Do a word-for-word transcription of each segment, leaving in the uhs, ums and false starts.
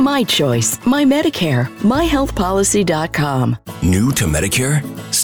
My choice, my Medicare, My Health Policy dot com. New to Medicare?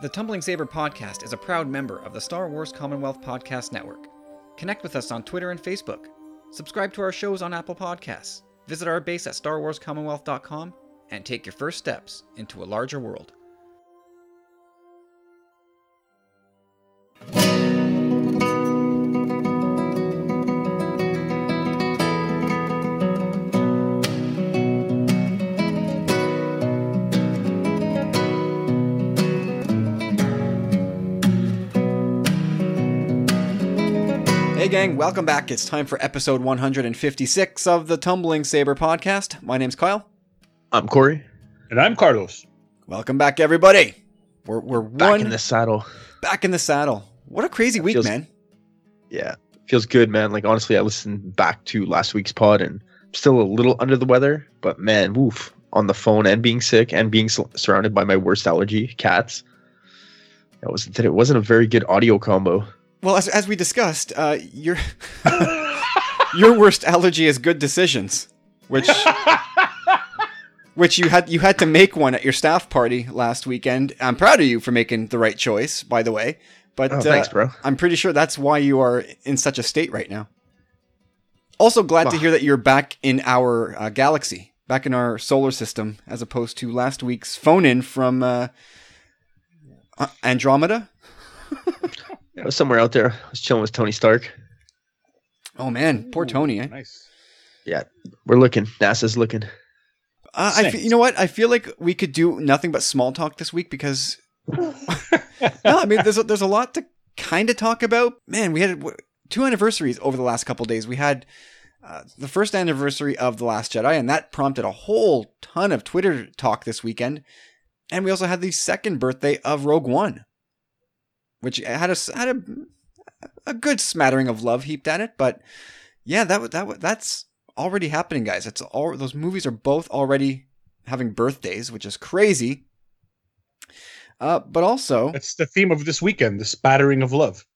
The Tumbling Saber podcast is a proud member of the Star Wars Commonwealth Podcast Network. Connect with us on Twitter and Facebook. Subscribe to our shows on Apple Podcasts. Visit our base at Star Wars Commonwealth dot com and take your first steps into a larger world. Hey gang, welcome back. It's time for episode one fifty-six of the Tumbling Saber podcast. My name's Kyle. I'm Corey. And I'm Carlos. Welcome back, everybody. We're we're back one, in the saddle. Back in the saddle. What a crazy week, feels, man. Yeah, feels good, man. Like, honestly, I listened back to last week's pod and I'm still a little under the weather, but man, woof, on the phone and being sick and being surrounded by my worst allergy, cats. That was it wasn't a very good audio combo. Well, as as we discussed, uh, your your worst allergy is good decisions, which which you had you had to make one at your staff party last weekend. I'm proud of you for making the right choice, by the way. But oh, thanks, uh, bro. I'm pretty sure that's why you are in such a state right now. Also, glad wow. to hear that you're back in our uh, galaxy, back in our solar system, as opposed to last week's phone-in from uh, Andromeda. I was somewhere out there. I was chilling with Tony Stark. Oh, man. Poor Ooh, Tony, eh? Nice. Yeah. We're looking. NASA's looking. Uh, I f- you know what? I feel like we could do nothing but small talk this week because... no, I mean, there's a, there's a lot to kind of talk about. Man, we had two anniversaries over the last couple of days. We had uh, the first anniversary of The Last Jedi, and that prompted a whole ton of Twitter talk this weekend. And we also had the second birthday of Rogue One, which had a had a, a good smattering of love heaped at it, but yeah, that that that's already happening, guys. It's all those movies are both already having birthdays, which is crazy. Uh, but also, it's the theme of this weekend: the spattering of love.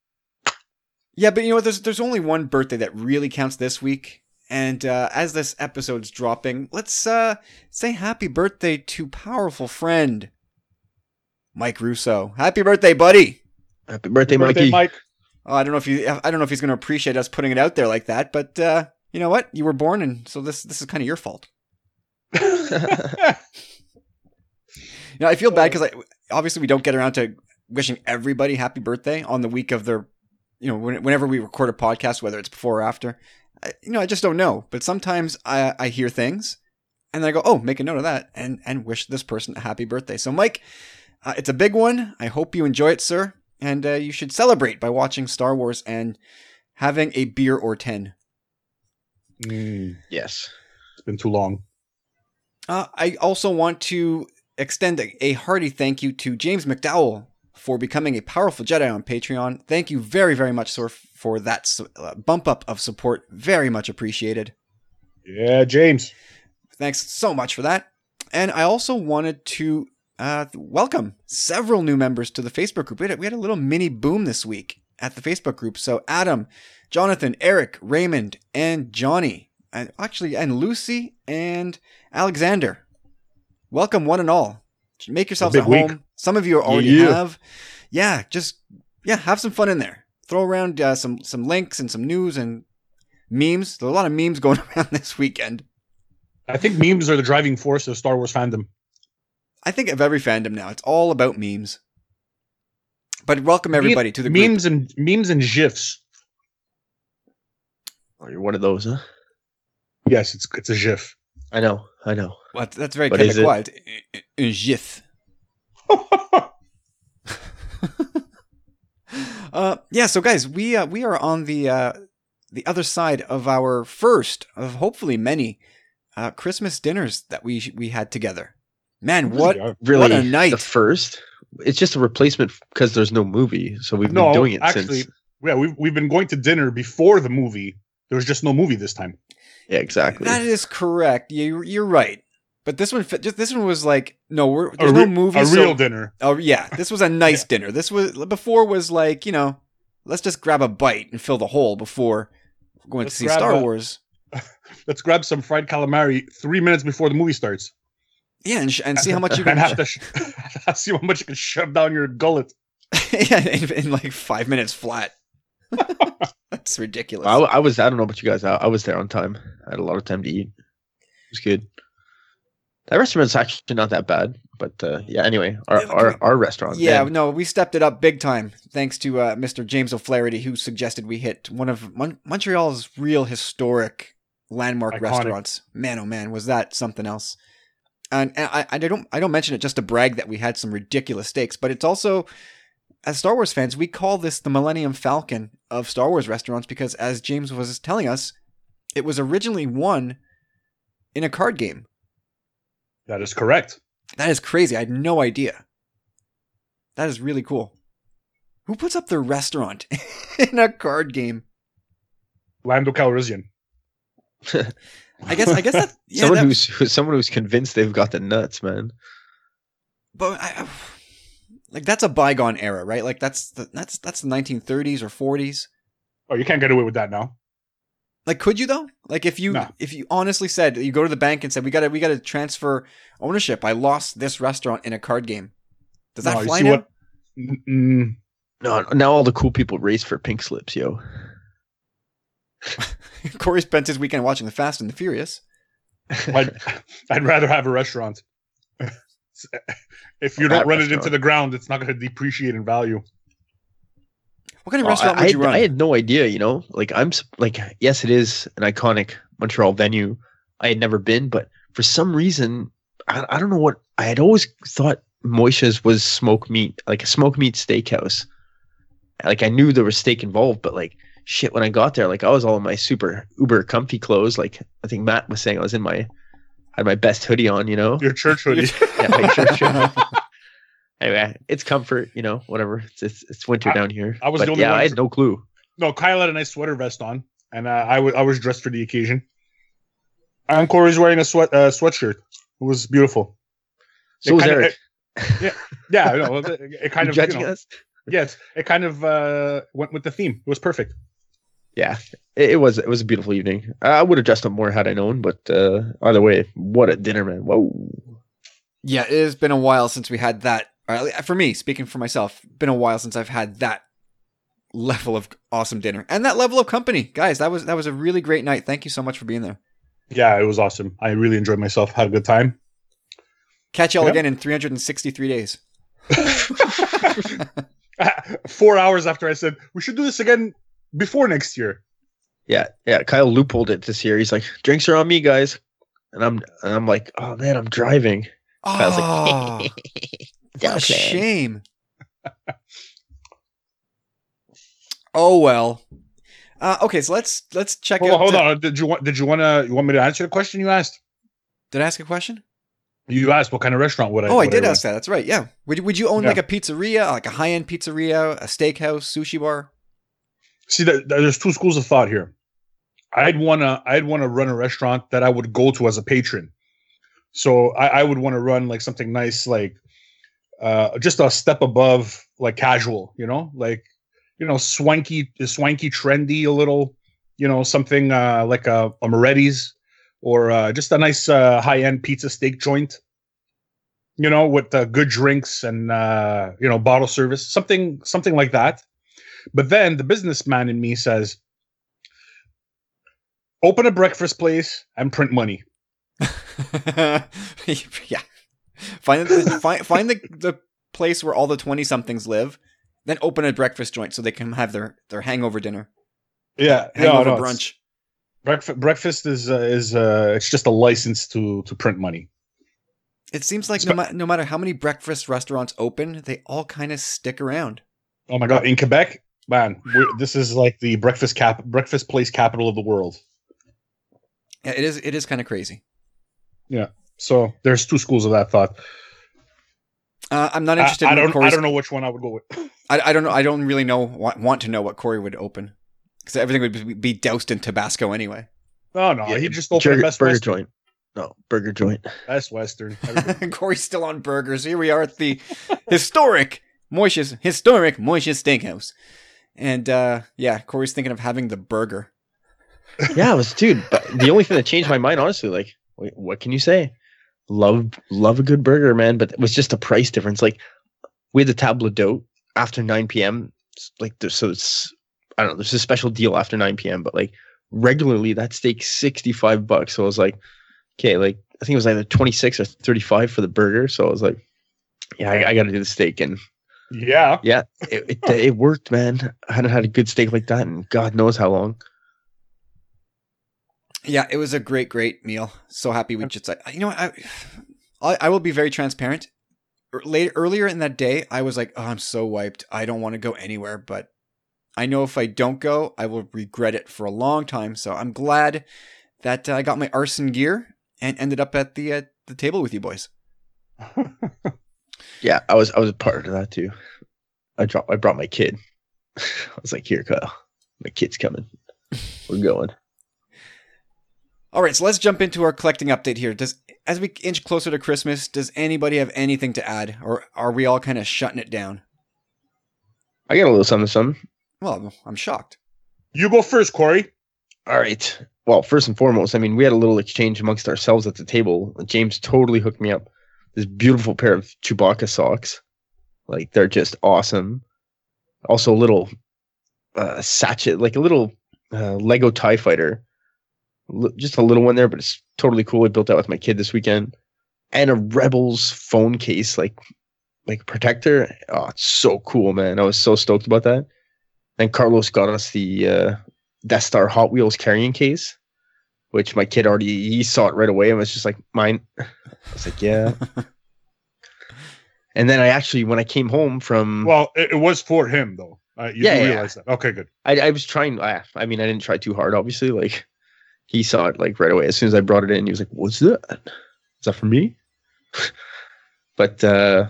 Yeah, but you know what? There's there's only one birthday that really counts this week, and uh, as this episode's dropping, let's uh, say happy birthday to powerful friend Mike Russo. Happy birthday, buddy. Happy birthday, Happy birthday Mike. Oh, I don't know if you, I don't know if he's going to appreciate us putting it out there like that, but uh, you know what? You were born, and so this this is kind of your fault. You know, I feel bad because obviously we don't get around to wishing everybody happy birthday on the week of their, you know, whenever we record a podcast, whether it's before or after. I, you know, I just don't know. But sometimes I, I hear things, and then I go, oh, make a note of that, and and wish this person a happy birthday. So, Mike, uh, it's a big one. I hope you enjoy it, sir. And uh, you should celebrate by watching Star Wars and having a beer or ten. Mm, yes. It's been too long. Uh, I also want to extend a, a hearty thank you to James McDowell for becoming a powerful Jedi on Patreon. Thank you very, very much, sir, for that su- uh, bump up of support. Very much appreciated. Yeah, James. Thanks so much for that. And I also wanted to... Uh, welcome several new members to the Facebook group. We had, a, we had a little mini boom this week at the Facebook group. So Adam, Jonathan, Eric, Raymond, and Johnny, and actually, and Lucy and Alexander. Welcome one and all. Make yourselves at home. Week. Some of you already yeah. have. Yeah, just yeah, have some fun in there. Throw around uh, some some links and some news and memes. There's a lot of memes going around this weekend. I think memes are the driving force of Star Wars fandom. I think of every fandom now. It's all about memes. But welcome everybody Me- to the group. Memes and memes and gifs. Oh, you're one of those, huh? Yes, it's it's a gif. I know, I know. Well, that's very kind of quiet. Un gif. Uh, yeah, so guys, we uh, we are on the uh, the other side of our first of hopefully many uh, Christmas dinners that we we had together. Man, what really, really what a night! The first, it's just a replacement because there's no movie, so we've no, been doing it actually, since. Yeah, we've we've been going to dinner before the movie. There was just no movie this time. Yeah, exactly. That is correct. You you're right. But this one, just this one was like no, we're there's re- no movie. A so, real dinner. Oh yeah, this was a nice yeah. dinner. This was before was like you know, let's just grab a bite and fill the hole before going let's to see Star a, Wars. Let's grab some fried calamari three minutes before the movie starts. Yeah, and, sh- and see how much you can have to sh- see how much you can shove down your gullet. Yeah, in, in like five minutes flat. That's ridiculous. I, I was I don't know about you guys. I, I was there on time. I had a lot of time to eat. It was good. That restaurant's actually not that bad, but uh, yeah. Anyway, our our, our restaurant. Yeah, man. No, we stepped it up big time thanks to uh, Mister James O'Flaherty, who suggested we hit one of Mon- Montreal's real historic landmark Iconic. restaurants. Man, oh man, was that something else? And, and I, I don't I don't mention it just to brag that we had some ridiculous steaks, but it's also as Star Wars fans we call this the Millennium Falcon of Star Wars restaurants because, as James was telling us, it was originally won in a card game. That is correct. That is crazy. I had no idea. That is really cool. Who puts up their restaurant in a card game? Lando Calrissian. I guess. I guess that yeah, someone that, who's, who's someone who's convinced they've got the nuts, man. But I, like that's a bygone era, right? Like that's the, that's that's the nineteen thirties or forties. Oh, you can't get away with that now. Like, could you though? Like, if you no. if you honestly said you go to the bank and said we gotta we gotta transfer ownership. I lost this restaurant in a card game. Does that no, fly now? What? No, now all the cool people race for pink slips, yo. Corey spent his weekend watching The Fast and the Furious. I'd, I'd rather have a restaurant. If you well, don't run restaurant. it into the ground, it's not going to depreciate in value. What kind of restaurant uh, would you I, run? I had no idea, you know. Like I'm like, yes, it is an iconic Montreal venue. I had never been, but for some reason, I, I don't know what I had always thought Moishe's was smoked meat, like a smoked meat steakhouse. Like I knew there was steak involved, but like shit, when I got there, like I was all in my super uber comfy clothes. Like I think Matt was saying, I was in my I had my best hoodie on, you know, your church hoodie. Yeah, my church hoodie. Anyway, it's comfort, you know, whatever. It's it's, it's winter I, down here. I was but the only yeah, one I had no clue. No, Kyle had a nice sweater vest on, and uh, I, w- I was dressed for the occasion. And Corey's wearing a sweat uh, sweatshirt. It was beautiful. So it was Eric. Of, it, yeah, yeah, no, it, it kind you of judging you know, us. Yeah, it's, it kind of uh, went with the theme. It was perfect. Yeah, it, it was. It was a beautiful evening. I would have dressed up more had I known, but uh, either way, what a dinner, man! Whoa. Yeah, it has been a while since we had that. For me, speaking for myself, been a while since I've had that level of awesome dinner and that level of company, guys. That was that was a really great night. Thank you so much for being there. Yeah, it was awesome. I really enjoyed myself. Had a good time. Catch y'all yep. again in three hundred sixty-three days. Four hours after I said we should do this again before next year. Yeah, yeah. Kyle loopholed it this year. He's like, "Drinks are on me, guys," and I'm and I'm like, "Oh man, I'm driving." Oh. Kyle's like, what a shame. Oh well. Uh, okay, so let's let's check. Hold, out hold to- on. Did you want? Did you want to? You want me to answer the question you asked? Did I ask a question? You asked what kind of restaurant would I? Oh, I did I ask that. That's right. Yeah. Would Would you own yeah. like a pizzeria, like a high end pizzeria, a steakhouse, sushi bar? See, there, there's two schools of thought here. I'd wanna I'd wanna run a restaurant that I would go to as a patron. So I, I would want to run like something nice, like. Uh, just a step above, like casual, you know, like, you know, swanky, swanky, trendy, a little, you know, something uh, like a, a Moretti's or uh, just a nice uh, high-end pizza steak joint, you know, with uh, good drinks and, uh, you know, bottle service, something, something like that. But then the businessman in me says, open a breakfast place and print money. Yeah. Find the, find, find the, the place where all the twenty-somethings live, then open a breakfast joint so they can have their, their hangover dinner. Yeah, hangover no, no, brunch. Breakfast breakfast is uh, is uh, it's just a license to to print money. It seems like no, ma- no matter how many breakfast restaurants open, they all kind of stick around. Oh my God! In Quebec, man, we're, this is like the breakfast cap breakfast place capital of the world. Yeah, it is. It is kind of crazy. Yeah. So there's two schools of that thought. Uh, I'm not interested. I, I in don't. I don't know which one I would go with. I, I don't know. I don't really know. Want to know what Corey would open. Because everything would be doused in Tabasco anyway. Oh, no. Yeah, he just opened the Best Burger Western. Joint. No, Burger Joint. Best Western. Corey's still on burgers. Here we are at the historic Moishe's, historic Moishe's Steakhouse. And, uh, yeah, Corey's thinking of having the burger. Yeah, it was, dude, the only thing that changed my mind, honestly, like, wait, what can you say? Love love a good burger, man, but it was just a price difference. Like, we had the table d'hote after nine p.m. Like, so it's... I don't know, there's a special deal after nine p.m., but like regularly that steak's sixty-five bucks. So I was like, okay, like I think it was either twenty-six or thirty-five for the burger. So I was like, yeah, I, I got to do the steak. And yeah, yeah, it, it it worked, man. I hadn't had a good steak like that in God knows how long. Yeah, it was a great, great meal. So happy we just, you know what? I, I, I will be very transparent. Later, earlier in that day, I was like, oh, I'm so wiped. I don't want to go anywhere, but I know if I don't go, I will regret it for a long time. So I'm glad that uh, I got my arson gear and ended up at the uh, the table with you boys. Yeah, I was I was a part of that too. I dropped, I brought my kid. I was like, "Here, Kyle, my kid's coming. We're going." All right, so let's jump into our collecting update here. Does as we inch closer to Christmas, does anybody have anything to add, or are we all kind of shutting it down? I got a little something, something. Well, I'm shocked. You go first, Corey. All right. Well, first and foremost, I mean, we had a little exchange amongst ourselves at the table. James totally hooked me up. This beautiful pair of Chewbacca socks. Like, they're just awesome. Also, a little uh, sachet, like a little uh, Lego TIE Fighter. L- just a little one there, but it's totally cool. I built that with my kid this weekend. And a Rebels phone case, like, like protector. Oh, it's so cool, man. I was so stoked about that. And Carlos got us the uh, Death Star Hot Wheels carrying case, which my kid already he saw it right away and was just like, mine. I was like, yeah. And then I actually, when I came home from... Well, it, it was for him, though. Uh, you yeah, realize yeah. that. Okay, good. I, I was trying... I, I mean, I didn't try too hard, obviously. Like, he saw it like right away. As soon as I brought it in, he was like, what's that? Is that for me? But... uh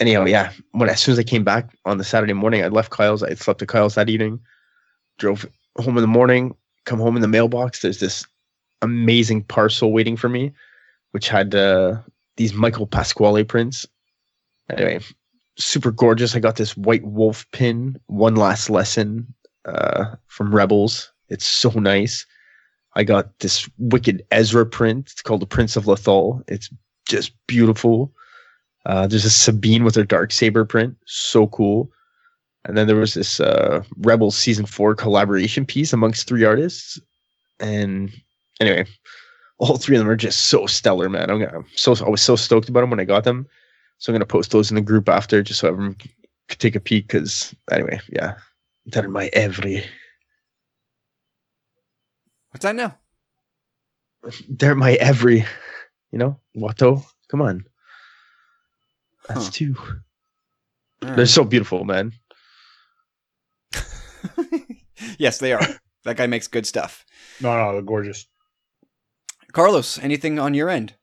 Anyhow, yeah, when as soon as I came back on the Saturday morning, I left Kyle's. I slept at Kyle's that evening, drove home in the morning, come home in the mailbox. There's this amazing parcel waiting for me, which had uh, these Michael Pasquale prints. Anyway, super gorgeous. I got this White Wolf pin, One Last Lesson uh, from Rebels. It's so nice. I got this wicked Ezra print. It's called The Prince of Lothal. It's just beautiful. Uh, there's a Sabine with her dark saber print, so cool. And then there was this uh, Rebels season four collaboration piece amongst three artists. And anyway, all three of them are just so stellar, man. I'm gonna, I'm so I was so stoked about them when I got them. So I'm gonna post those in the group after, just so everyone could take a peek. Because anyway, yeah, that are my every. What's that now? They're my every. You know, Watto, come on. That's huh. two. Right. They're so beautiful, man. Yes, they are. That guy makes good stuff. No, no, they're gorgeous. Carlos, anything on your end?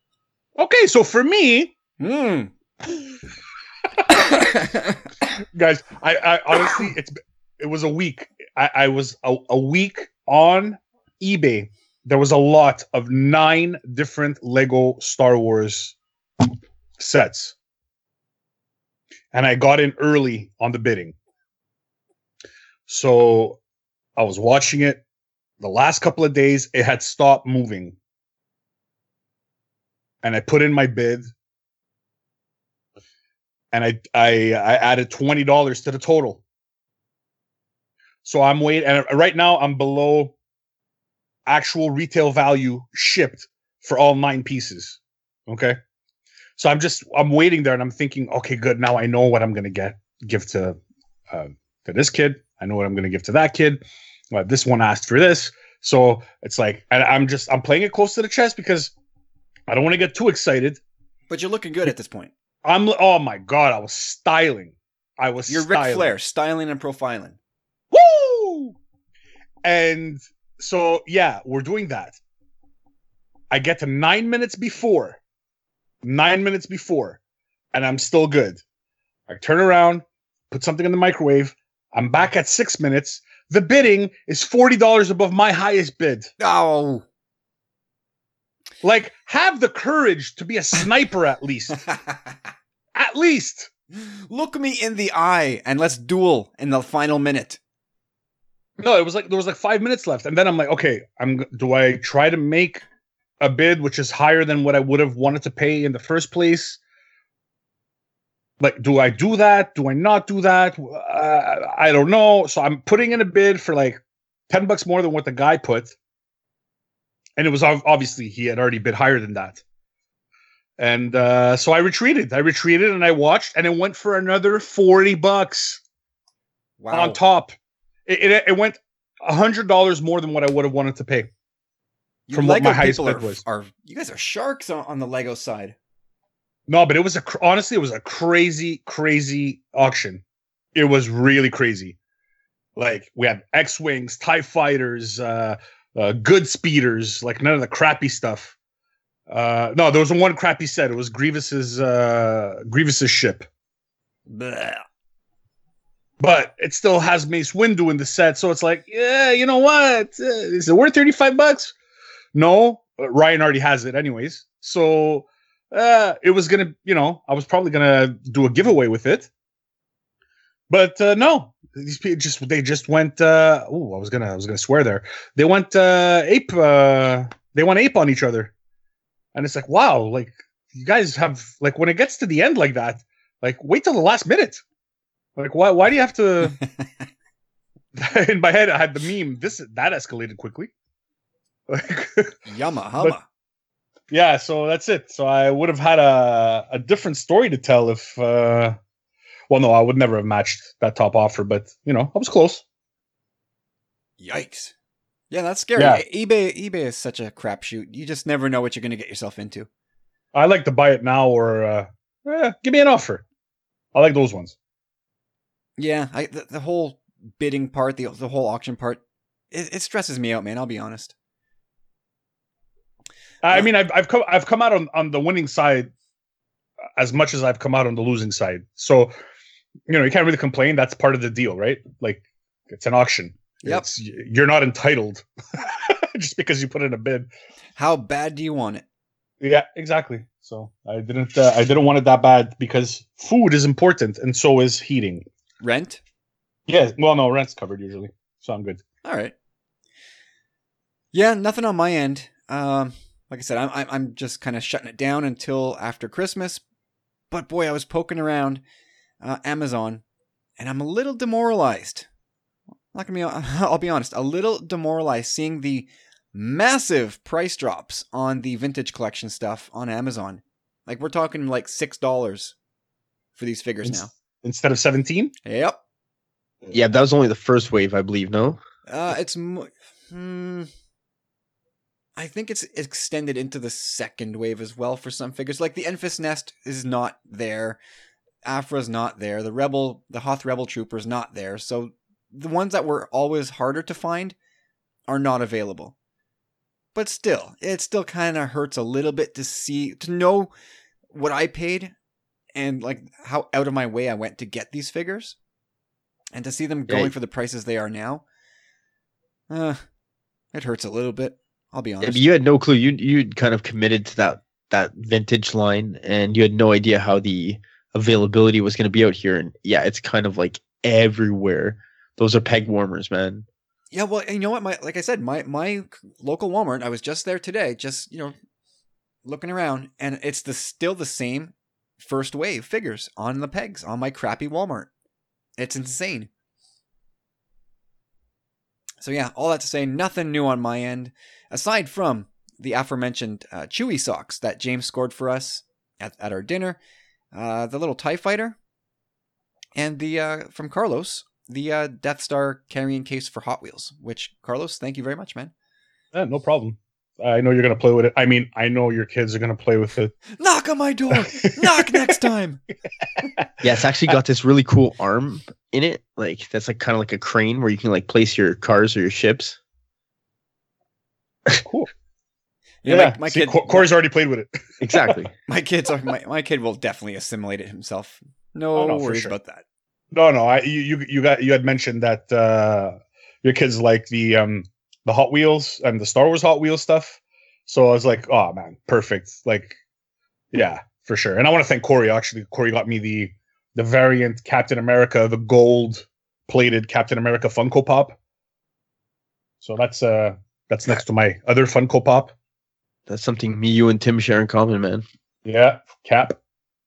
Okay, so for me... Mm. Guys, I, I honestly, it's it was a week. I, I was a, a week on eBay. There was a lot of nine different Lego Star Wars sets. And I got in early on the bidding. So I was watching it. The last couple of days, it had stopped moving. And I put in my bid. And I I, I added twenty dollars to the total. So I'm waiting. And right now, I'm below actual retail value shipped for all nine pieces. Okay. So I'm just, I'm waiting there and I'm thinking, okay, good. Now I know what I'm going to get, give to, uh, to this kid. I know what I'm going to give to that kid. Uh, this one asked for this. So it's like, and I'm just, I'm playing it close to the chest because I don't want to get too excited. But you're looking good at this point. I'm, oh my God, I was styling. I was You're styling. Ric Flair, styling and profiling. Woo! And so, yeah, we're doing that. I get to nine minutes before, nine minutes before, and I'm still good. I turn around, put something in the microwave. I'm back at six minutes. The bidding is forty dollars above my highest bid. Oh. Like, have the courage to be a sniper at least. At least. Look me in the eye and let's duel in the final minute. No, it was like, there was like five minutes left. And then I'm like, okay, I'm, do I try to make a bid which is higher than what I would have wanted to pay in the first place? Like, do I do that? Do I not do that? Uh, I don't know. So I'm putting in a bid for like ten bucks more than what the guy put. And it was ov- obviously he had already bid higher than that. And uh, so I retreated. I retreated and I watched and it went for another forty bucks. Wow. On top. It, it, it went one hundred dollars more than what I would have wanted to pay. You from Lego what my highest bid was. Are, you guys are sharks on, on the Lego side. No, but it was a honestly, it was a crazy, crazy auction. It was really crazy. Like we had X-wings, TIE fighters, uh, uh, good speeders, like none of the crappy stuff. Uh, no, there was one crappy set. It was Grievous's uh, Grievous's ship. Blech. But it still has Mace Windu in the set, so it's like, yeah, you know what? Is it worth thirty-five bucks? No, Ryan already has it, anyways. So. Uh, it was going to, you know, I was probably going to do a giveaway with it, but, uh, no, these people just, they just went, uh, oh, I was going to, I was going to swear there. They went, uh, ape, uh, they went ape on each other. And it's like, wow, like you guys have like, when it gets to the end like that, like wait till the last minute. Like, why, why do you have to, in my head, I had the meme. This, that escalated quickly. Like, Yama, hama. But, yeah, so that's it. So I would have had a, a different story to tell if, uh, well, no, I would never have matched that top offer, but you know, I was close. Yikes! Yeah, that's scary. Yeah. eBay, eBay is such a crapshoot. You just never know what you're going to get yourself into. I like to buy it now, or uh, eh, give me an offer. I like those ones. Yeah, I, the, the whole bidding part, the the whole auction part, it, it stresses me out, man. I'll be honest. I mean, I've I've come I've come out on, on the winning side as much as I've come out on the losing side. So, you know, you can't really complain. That's part of the deal, right? Like, it's an auction. Yep. It's, you're not entitled just because you put in a bid. How bad do you want it? Yeah, exactly. So I didn't uh, I didn't want it that bad because food is important, and so is heating. Rent? Yeah. Well, no, rent's covered usually, so I'm good. All right. Yeah, nothing on my end. Um. Like I said, I'm I'm just kind of shutting it down until after Christmas. But boy, I was poking around uh, Amazon, and I'm a little demoralized. Not gonna be, I'll be honest, a little demoralized seeing the massive price drops on the vintage collection stuff on Amazon. Like we're talking like six dollars for these figures now instead of seventeen. Yep. Yeah, that was only the first wave, I believe. No. Uh, it's. Hmm. I think it's extended into the second wave as well for some figures. Like the Enfys Nest is not there. Afra's not there. The Rebel, the Hoth Rebel Trooper's not there. So the ones that were always harder to find are not available. But still, it still kind of hurts a little bit to see, to know what I paid and like how out of my way I went to get these figures and to see them going right for the prices they are now. Uh, it hurts a little bit. I'll be honest. You had no clue. You you'd kind of committed to that that vintage line, and you had no idea how the availability was going to be out here. And yeah, it's kind of like everywhere. Those are peg warmers, man. Yeah, well, and you know what? My like I said, my my local Walmart. I was just there today, just you know, looking around, and it's the still the same first wave figures on the pegs on my crappy Walmart. It's insane. So yeah, all that to say, nothing new on my end, aside from the aforementioned uh, Chewy socks that James scored for us at, at our dinner, uh, the little TIE Fighter, and the uh, from Carlos, the uh, Death Star carrying case for Hot Wheels, which, Carlos, thank you very much, man. Yeah, no problem. I know you're going to play with it. I mean, I know your kids are going to play with it. Knock on my door. Knock next time. Yeah, it's actually got this really cool arm in it. Like, that's like kind of like a crane where you can like place your cars or your ships. Cool. Yeah, yeah. My, my See, kid, Corey's already played with it. Exactly. My kids are my, my kid will definitely assimilate it himself. No, oh, no worries sure. about that. No, no. I you you got you had mentioned that uh, your kids like the um. the Hot Wheels and the Star Wars Hot Wheels stuff. So I was like, oh man, perfect. Like, yeah, for sure. And I want to thank Corey. Actually, Corey got me the, the variant Captain America, the gold plated Captain America Funko Pop. So that's, uh, that's next to my other Funko Pop. That's something me, you and Tim share in common, man. Yeah. Cap.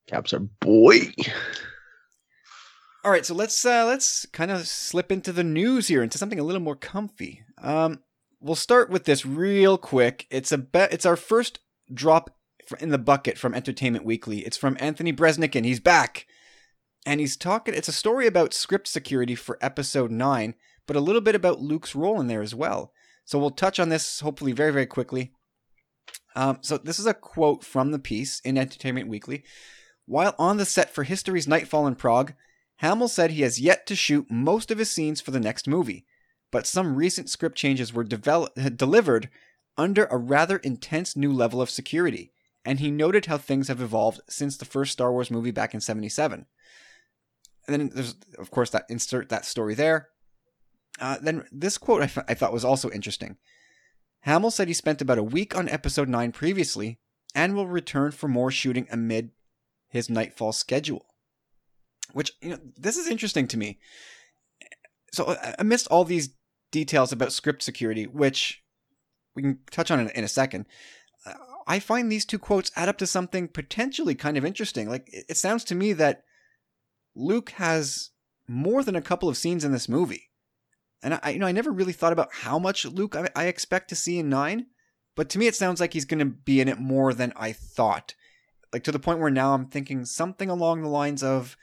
Cap's our boy. All right, so let's uh, let's kind of slip into the news here, into something a little more comfy. Um, we'll start with this real quick. It's a be- it's our first drop in the bucket from Entertainment Weekly. It's from Anthony Bresnikan. He's back, and he's talking. It's a story about script security for Episode Nine, but a little bit about Luke's role in there as well. So we'll touch on this hopefully very very quickly. Um, so this is a quote from the piece in Entertainment Weekly. While on the set for History's Nightfall in Prague, Hamill said he has yet to shoot most of his scenes for the next movie, but some recent script changes were developed, delivered under a rather intense new level of security, and he noted how things have evolved since the first Star Wars movie back in seventy-seven. And then there's, of course, that insert that story there. Uh, then this quote I, f- I thought was also interesting. Hamill said he spent about a week on Episode nine previously and will return for more shooting amid his Nightfall schedule. Which, you know, this is interesting to me. So amidst all these details about script security, which we can touch on in, in a second, I find these two quotes add up to something potentially kind of interesting. Like, it, it sounds to me that Luke has more than a couple of scenes in this movie. And I, you know, I never really thought about how much Luke I, I expect to see in nine, but to me it sounds like he's going to be in it more than I thought. Like, to the point where now I'm thinking something along the lines of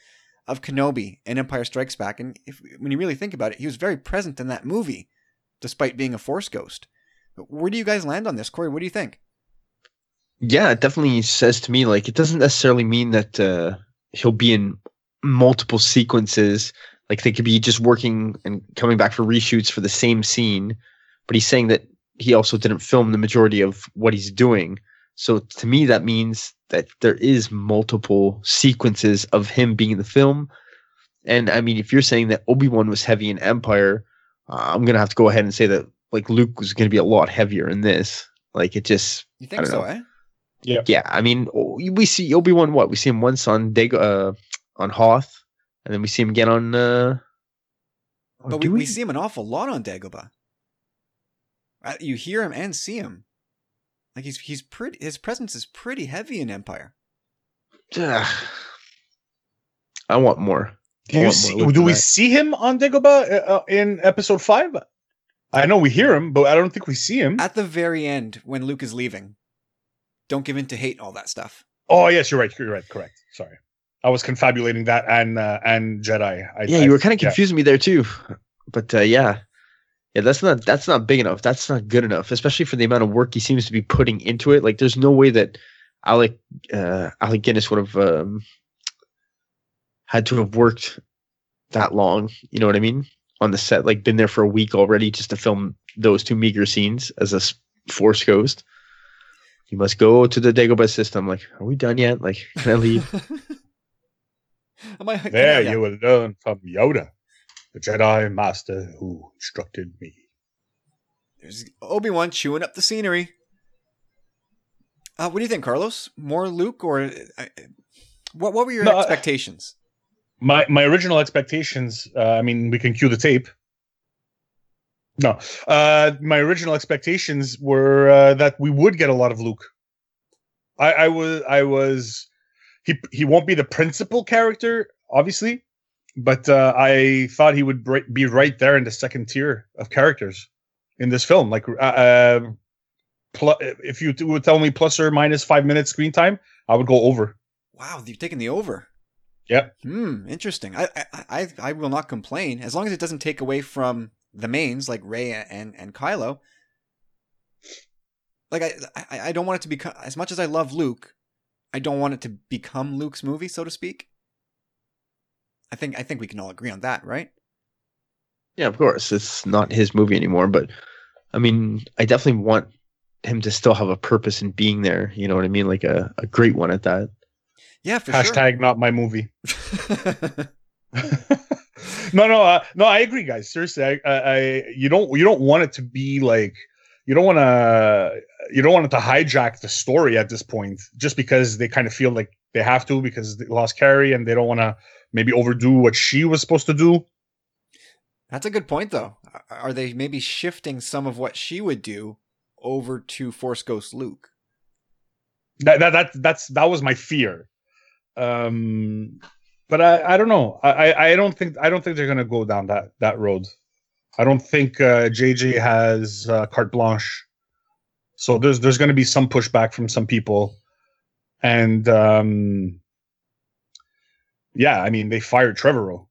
of Kenobi in Empire Strikes Back. And if, when you really think about it, he was very present in that movie, despite being a Force ghost. Where do you guys land on this? Corey, what do you think? Yeah, it definitely says to me, like, it doesn't necessarily mean that uh, he'll be in multiple sequences. Like, they could be just working and coming back for reshoots for the same scene. But he's saying that he also didn't film the majority of what he's doing. So to me, that means that there is multiple sequences of him being in the film. And I mean, if you're saying that Obi-Wan was heavy in Empire, uh, I'm going to have to go ahead and say that, like, Luke was going to be a lot heavier in this. Like, it just... You think so, know. eh? Yeah. Yeah, I mean, we see Obi-Wan, what? We see him once on Dago, uh, on Hoth, and then we see him again on... Uh, but we, we? we see him an awful lot on Dagobah. You hear him and see him. Like, he's he's pretty. His presence is pretty heavy in Empire. Ugh. I want more. Do, want see, more do we see him on Dagobah uh, in Episode Five? I know we hear him, but I don't think we see him at the very end when Luke is leaving. Don't give in to hate, all that stuff. Oh yes, you're right. You're right. Correct. Sorry, I was confabulating that and uh, and Jedi. I, yeah, I, you were kind of confusing yeah. me there too. But uh, yeah. Yeah, that's not that's not big enough. That's not good enough, especially for the amount of work he seems to be putting into it. Like, there's no way that Alec uh, Alec Guinness would have um, had to have worked that long. You know what I mean? On the set, like, been there for a week already just to film those two meager scenes as a Force ghost. You must go to the Dagobah system. Like, are we done yet? Like, can I leave? Am I, can there I, yeah. you will learn from Yoda, the Jedi Master who instructed me. There's Obi-Wan chewing up the scenery. Uh, what do you think, Carlos? More Luke, or uh, what? What were your no, expectations? Uh, my my original expectations. Uh, I mean, we can cue the tape. No, uh, my original expectations were uh, that we would get a lot of Luke. I, I was I was he he won't be the principal character, obviously. But uh, I thought he would be right there in the second tier of characters in this film. Like, uh, pl- if you would tell me plus or minus five minutes screen time, I would go over. Wow, you've taken the over. Yep. Hmm. Interesting. I, I I I will not complain as long as it doesn't take away from the mains like Rey and and Kylo. Like I, I I don't want it to become, as much as I love Luke, I don't want it to become Luke's movie, so to speak. I think I think we can all agree on that, right? Yeah, of course. It's not his movie anymore, but I mean, I definitely want him to still have a purpose in being there. You know what I mean? Like a, a great one at that. Yeah, for sure. Hashtag not my movie. no, no, uh, no. I agree, guys. Seriously, I, I, I, you don't, you don't want it to be like, you don't want to, you don't want it to hijack the story at this point, just because they kind of feel like they have to because they lost Carrie and they don't want to maybe overdo what she was supposed to do. That's a good point, though. Are they maybe shifting some of what she would do over to Force Ghost Luke? That that, that that's that was my fear. Um, but I, I don't know. I, I don't think I don't think they're gonna go down that, that road. I don't think uh, J J has uh, carte blanche. So there's there's gonna be some pushback from some people, and um, yeah, I mean they fired Trevorrow,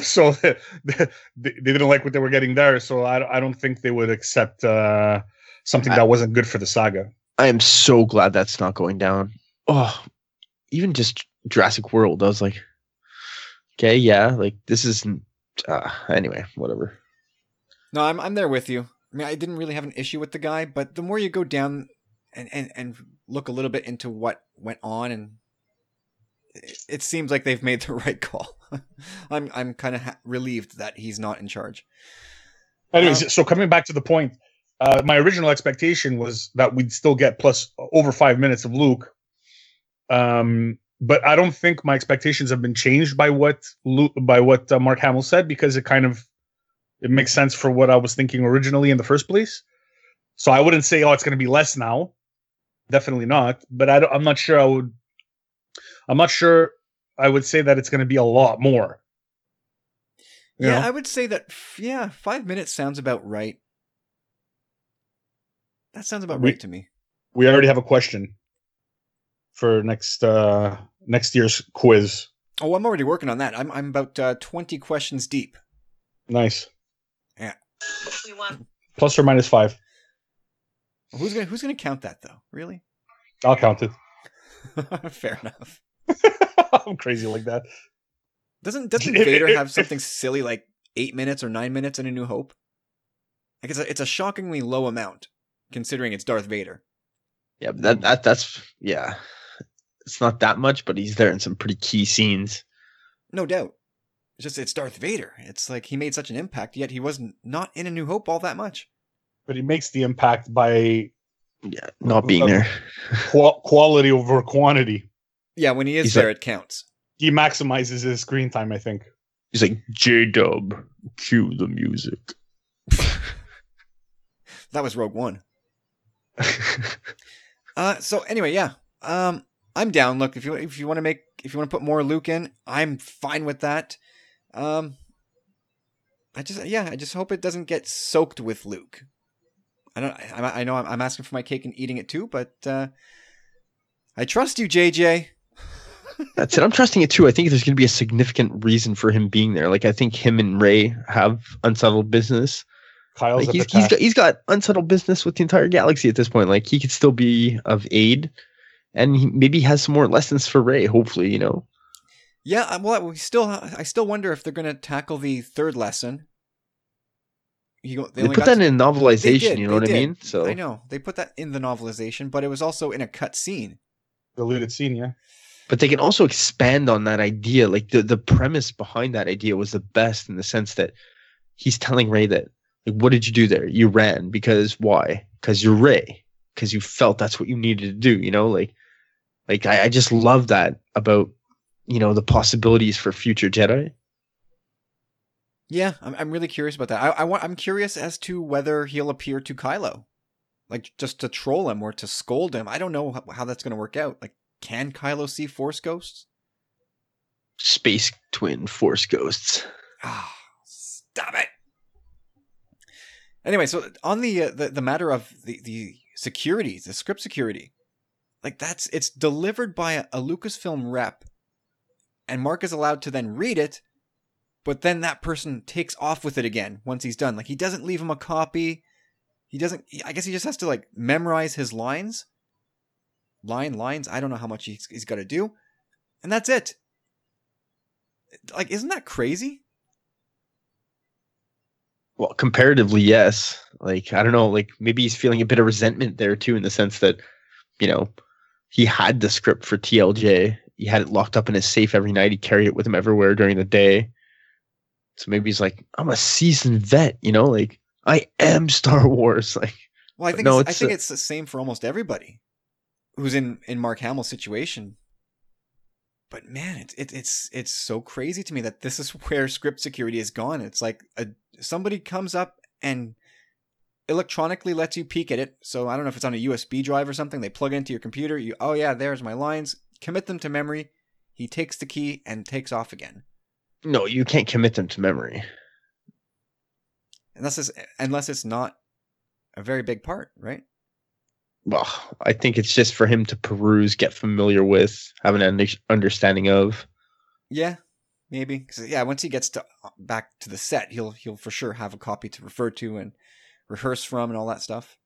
so they, they, they didn't like what they were getting there. So I I don't think they would accept uh, something I, that wasn't good for the saga. I am so glad that's not going down. Oh. Even just Jurassic World, I was like, okay, yeah, like this isn't. Uh, anyway, whatever. No, I'm I'm there with you. I mean, I didn't really have an issue with the guy, but the more you go down and and, and look a little bit into what went on, and it, it seems like they've made the right call. I'm I'm kind of ha- relieved that he's not in charge. Anyways, um, so coming back to the point, uh, my original expectation was that we'd still get plus over five minutes of Luke. Um, but I don't think my expectations have been changed by what Luke, by what uh, Mark Hamill said, because it kind of it makes sense for what I was thinking originally in the first place. So I wouldn't say, oh, it's going to be less now. Definitely not. But I don't, I'm not sure I would. I'm not sure I would say that it's going to be a lot more. Yeah, know? I would say that. Yeah, five minutes sounds about right. That sounds about we, right to me. We already have a question for next uh, next year's quiz. Oh, I'm already working on that. I'm I'm about uh, twenty questions deep. Nice. Yeah. We won. Plus or minus five. Who's gonna Who's gonna count that though? Really? I'll count it. Fair enough. I'm crazy like that. Doesn't Doesn't Vader have something silly like eight minutes or nine minutes in A New Hope? Like it's a, it's a shockingly low amount considering it's Darth Vader. Yeah, but that that that's yeah. It's not that much, but he's there in some pretty key scenes. No doubt. It's just it's Darth Vader. It's like he made such an impact, yet he wasn't not in A New Hope all that much. But he makes the impact by yeah, not being uh, there. Qual- quality over quantity. Yeah, when he is he's there, like, it counts. He maximizes his screen time, I think. He's like, J-Dub, cue the music. That was Rogue One. uh, so anyway, yeah. Um, I'm down. Look, if you if you want to make if you want to put more Luke in, I'm fine with that. Um, I just yeah, I just hope it doesn't get soaked with Luke. I don't. I, I know I'm asking for my cake and eating it too, but uh, I trust you, J J. That's it. I'm trusting it too. I think there's going to be a significant reason for him being there. Like I think him and Rey have unsettled business. Kyle's like, he's, he's, got, he's got unsettled business with the entire galaxy at this point. Like he could still be of aid. And he maybe has some more lessons for Rey, hopefully, you know. Yeah, well, we still, I still wonder if they're going to tackle the third lesson. You, they, they put that to, in novelization, did, you know what did. I mean? So I know. They put that in the novelization, but it was also in a cut scene. Deleted scene, yeah. But they can also expand on that idea. Like the, the premise behind that idea was the best in the sense that he's telling Rey that, like, what did you do there? You ran. Because why? Because you're Rey. Because you felt that's what you needed to do, you know? Like, like I, I just love that about, you know, the possibilities for future Jedi. Yeah, I'm I'm really curious about that. I, I want, I'm curious as to whether he'll appear to Kylo. Like, just to troll him or to scold him. I don't know how, how that's going to work out. Like, can Kylo see Force Ghosts? Space twin Force Ghosts. Ah, oh, stop it! Anyway, so on the uh, the, the matter of the, the security, the script security, Like that's, it's delivered by a, a Lucasfilm rep, and Mark is allowed to then read it, but then that person takes off with it again once he's done. Like he doesn't leave him a copy. He doesn't, I guess he just has to like memorize his lines. Line, lines, I don't know how much he's, he's got to do. And that's it. Like, isn't that crazy? Well, comparatively, yes. Like, I don't know, like maybe he's feeling a bit of resentment there too, in the sense that, you know, he had the script for T L J. He had it locked up in his safe every night. He carried it with him everywhere during the day. So maybe he's like, I'm a seasoned vet, you know, like I am Star Wars. Like, well, I think no, it's, I think uh, it's the same for almost everybody who's in, in Mark Hamill's situation. But man, it's it, it's it's so crazy to me that this is where script security is gone. It's like a, somebody comes up and electronically lets you peek at it. So I don't know if it's on a U S B drive or something. They plug it into your computer. You, oh yeah, there's my lines. Commit them to memory. He takes the key and takes off again. No, you can't commit them to memory. Unless it's, unless it's not a very big part, right? Well, I think it's just for him to peruse, get familiar with, have an understanding of. Yeah, maybe. 'Cause yeah, once he gets to back to the set, he'll he'll for sure have a copy to refer to and rehearse from and all that stuff.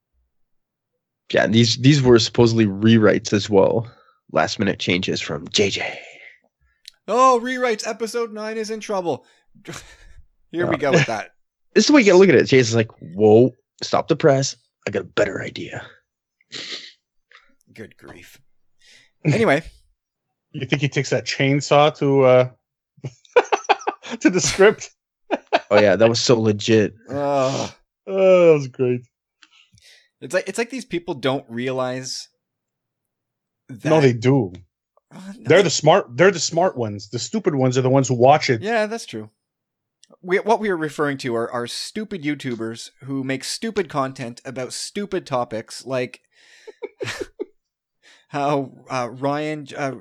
Yeah, and these these were supposedly rewrites as well. Last minute changes from J J. Oh, rewrites. Episode nine is in trouble. Here uh, we go with that. This is the way you gotta look at it. Jason's like, whoa, stop the press. I got a better idea. Good grief. Anyway. You think he takes that chainsaw to uh, to the script? Oh, yeah. That was so legit. Oh. Oh, that was great. It's like, it's like these people don't realize that. No, they do. Oh, no. They're the smart. They're the smart ones. The stupid ones are the ones who watch it. Yeah, that's true. We, what we are referring to are, are stupid YouTubers who make stupid content about stupid topics, like how uh, Ryan uh,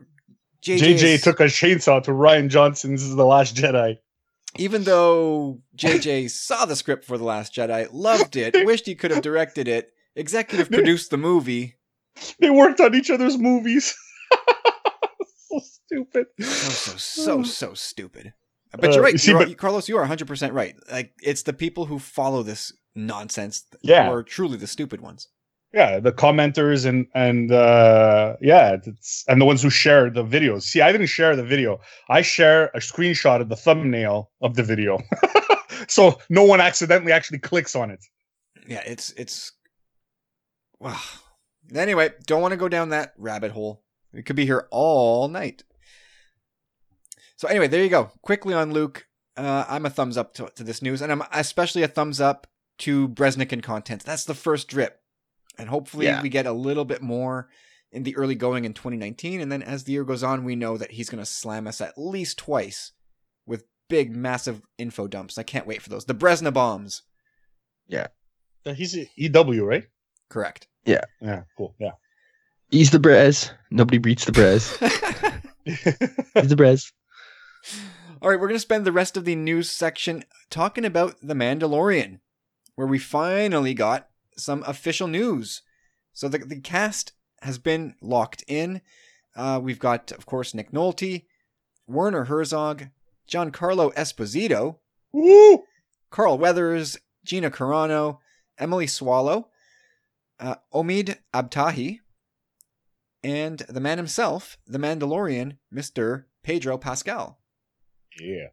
J J took a chainsaw to Ryan Johnson's The Last Jedi. Even though J J saw the script for The Last Jedi, loved it, wished he could have directed it, executive produced the movie. They worked on each other's movies. So stupid. So, so, so, so stupid. But you're right, uh, see, you're, but, Carlos, you are one hundred percent right. Like, it's the people who follow this nonsense yeah. who are truly the stupid ones. Yeah, the commenters and, and uh, yeah, it's, and the ones who share the videos. See, I didn't share the video. I share a screenshot of the thumbnail of the video. So no one accidentally actually clicks on it. Yeah, it's... it's. Wow. Anyway, don't want to go down that rabbit hole. We could be here all night. So anyway, there you go. Quickly on Luke, uh, I'm a thumbs up to, to this news, and I'm especially a thumbs up to Bresnikan content. That's the first drip, and hopefully yeah. we get a little bit more in the early going in twenty nineteen, and then as the year goes on, we know that he's going to slam us at least twice with big, massive info dumps. I can't wait for those. The Bresna bombs. Yeah. He's E W, right? Correct. Yeah. Yeah, cool. Yeah. He's the Brez. Nobody beats the Brez. He's the Brez. All right, we're going to spend the rest of the news section talking about The Mandalorian, where we finally got some official news. So the, the cast has been locked in. Uh, we've got, of course, Nick Nolte, Werner Herzog, Giancarlo Esposito, Woo! Carl Weathers, Gina Carano, Emily Swallow, uh, Omid Abtahi, and the man himself, The Mandalorian, Mister Pedro Pascal. Yeah.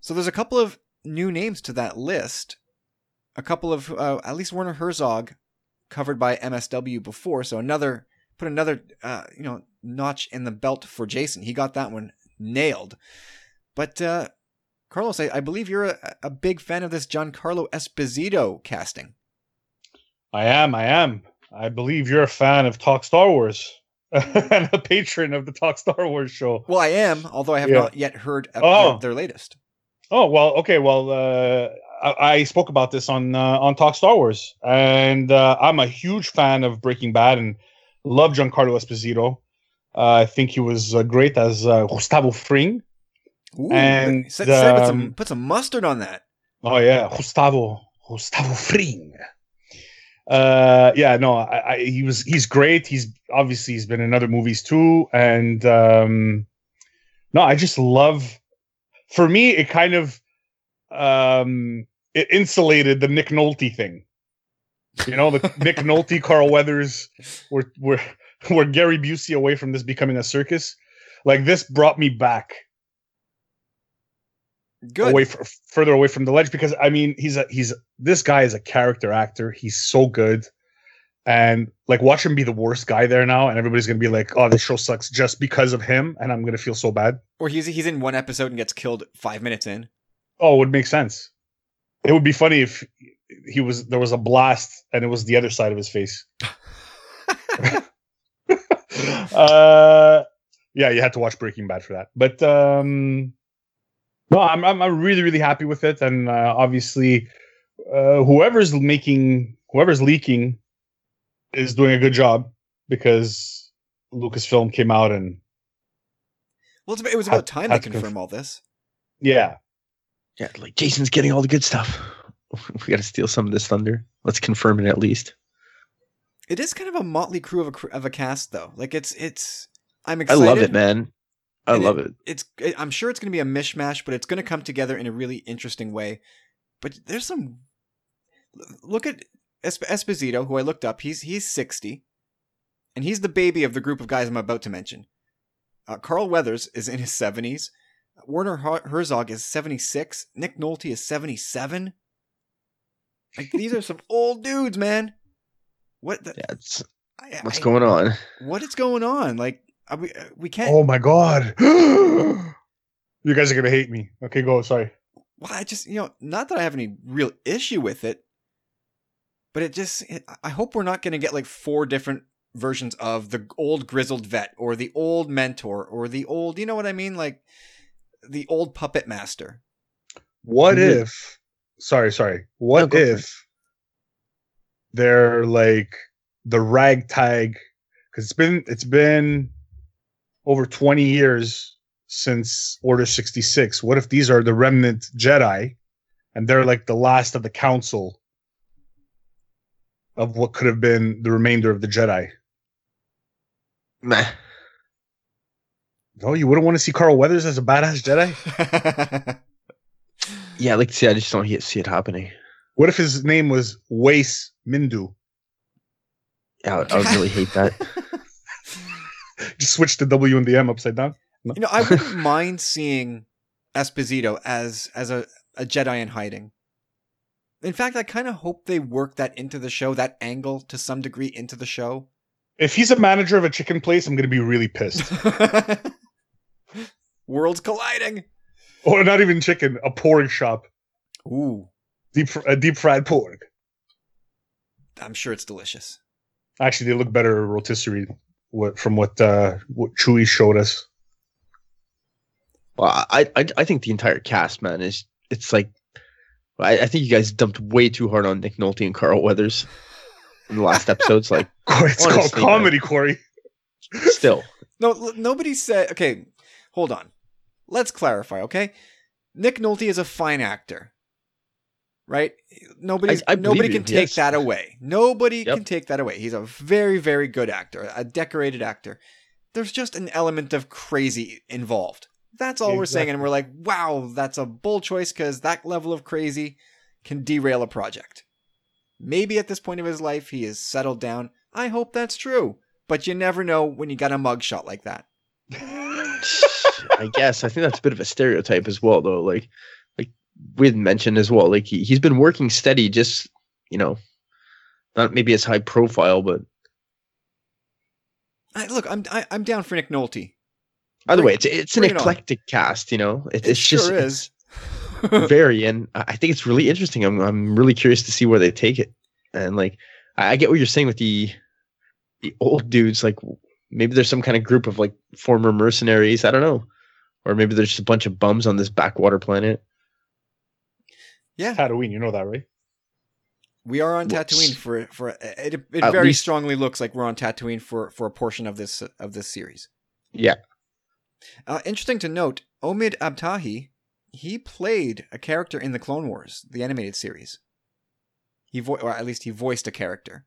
So there's a couple of new names to that list. A couple of, uh, at least Werner Herzog, covered by M S W before. So another, put another, uh, you know, notch in the belt for Jason. He got that one nailed. But uh, Carlos, I, I believe you're a, a big fan of this Giancarlo Esposito casting. I am. I am. I believe you're a fan of Talk Star Wars. And a patron of the Talk Star Wars show. Well, I am, although I have yeah. not yet heard of oh. their latest. Oh, well, okay. Well, uh, I, I spoke about this on uh, on Talk Star Wars. And uh, I'm a huge fan of Breaking Bad and love Giancarlo Esposito. Uh, I think he was uh, great as uh, Gustavo Fring. Ooh, and say, say um, put, some, put some mustard on that. Oh, yeah. Gustavo. Gustavo Fring. Uh, yeah, no, I, I, he was, he's great. He's obviously, he's been in other movies too. And, um, no, I just love, for me, it kind of, um, it insulated the Nick Nolte thing, you know, the Nick Nolte, Carl Weathers were, were, were Gary Busey away from this becoming a circus. Like, this brought me back. Good. Away f- further away from the ledge, because I mean, he's a, he's this guy is a character actor. He's so good, and like, watch him be the worst guy there now, and everybody's gonna be like, "Oh, this show sucks" just because of him, and I'm gonna feel so bad. Or he's he's in one episode and gets killed five minutes in. Oh, it would make sense. It would be funny if he was there was a blast and it was the other side of his face. uh, yeah, you had to watch Breaking Bad for that, but um. No, I'm I'm I'm really really happy with it, and uh, obviously, uh, whoever's making whoever's leaking is doing a good job, because Lucasfilm came out and well, it was about had, time had to confirm conf- all this. Yeah, yeah. Like, Jason's getting all the good stuff. We got to steal some of this thunder. Let's confirm it at least. It is kind of a motley crew of a of a cast, though. Like it's it's. I'm excited. I love it, man. I and love it. it. It's. It, I'm sure it's going to be a mishmash, but it's going to come together in a really interesting way. But there's some. Look at Esposito, who I looked up. He's he's sixty, and he's the baby of the group of guys I'm about to mention. Uh, Carl Weathers is in his seventies. Werner Herzog is seventy-six. Nick Nolte is seventy-seven. Like, these are some old dudes, man. What? The, yeah, it's, I, what's I, going on? What is going on? Like. Are we, we can't. Oh my God. You guys are going to hate me. Okay, go. Sorry. Well, I just, you know, not that I have any real issue with it, but it just, it, I hope we're not going to get like four different versions of the old grizzled vet or the old mentor or the old, you know what I mean? Like the old puppet master. What mm-hmm. if, sorry, sorry. What no, if they're like the ragtag, because it's been, it's been, over twenty years since Order sixty-six. What if these are the remnant Jedi and they're like the last of the council of what could have been the remainder of the Jedi? Nah. No, you wouldn't want to see Carl Weathers as a badass Jedi? Yeah, like, see, I just don't see it happening. What if his name was Wace Mindu? Yeah, I would, I would really hate that. Just switch the W and the M upside down. No. You know, I wouldn't mind seeing Esposito as as a, a Jedi in hiding. In fact, I kind of hope they work that into the show, that angle to some degree into the show. If he's a manager of a chicken place, I'm going to be really pissed. Worlds colliding. Or not even chicken, a pork shop. Ooh. Deep, a deep fried pork. I'm sure it's delicious. Actually, they look better rotisserie. What, from what uh, what Chewie showed us. Well, I, I I think the entire cast, man, is it's like I, I think you guys dumped way too hard on Nick Nolte and Carl Weathers in the last episodes. Like, it's honestly, called comedy, man. Corey. Still, no, l- nobody said. Okay, hold on. Let's clarify. Okay, Nick Nolte is a fine actor, right? Nobody's, I, I nobody can you, take yes. that away. Nobody yep. can take that away. He's a very, very good actor, a decorated actor. There's just an element of crazy involved. That's all exactly. we're saying. And we're like, wow, that's a bold choice, because that level of crazy can derail a project. Maybe at this point of his life, he is settled down. I hope that's true. But you never know when you got a mugshot like that. I guess. I think that's a bit of a stereotype as well, though. Like, we had mentioned as well, like he, he's been working steady, just, you know, not maybe as high profile, but I, look, I'm I, I'm down for Nick Nolte. By the way, it's it's an eclectic cast, you know. It, it it's sure just is. It's very, and I think it's really interesting. I'm I'm really curious to see where they take it, and like I get what you're saying with the the old dudes. Like maybe there's some kind of group of like former mercenaries. I don't know, or maybe there's just a bunch of bums on this backwater planet. Yeah, Tatooine, you know that, right? We are on Tatooine for for it. It At very least. strongly looks like we're on Tatooine for, for a portion of this of this series. Yeah. Uh, interesting to note, Omid Abtahi, he played a character in the Clone Wars, the animated series. He vo- or at least he voiced a character.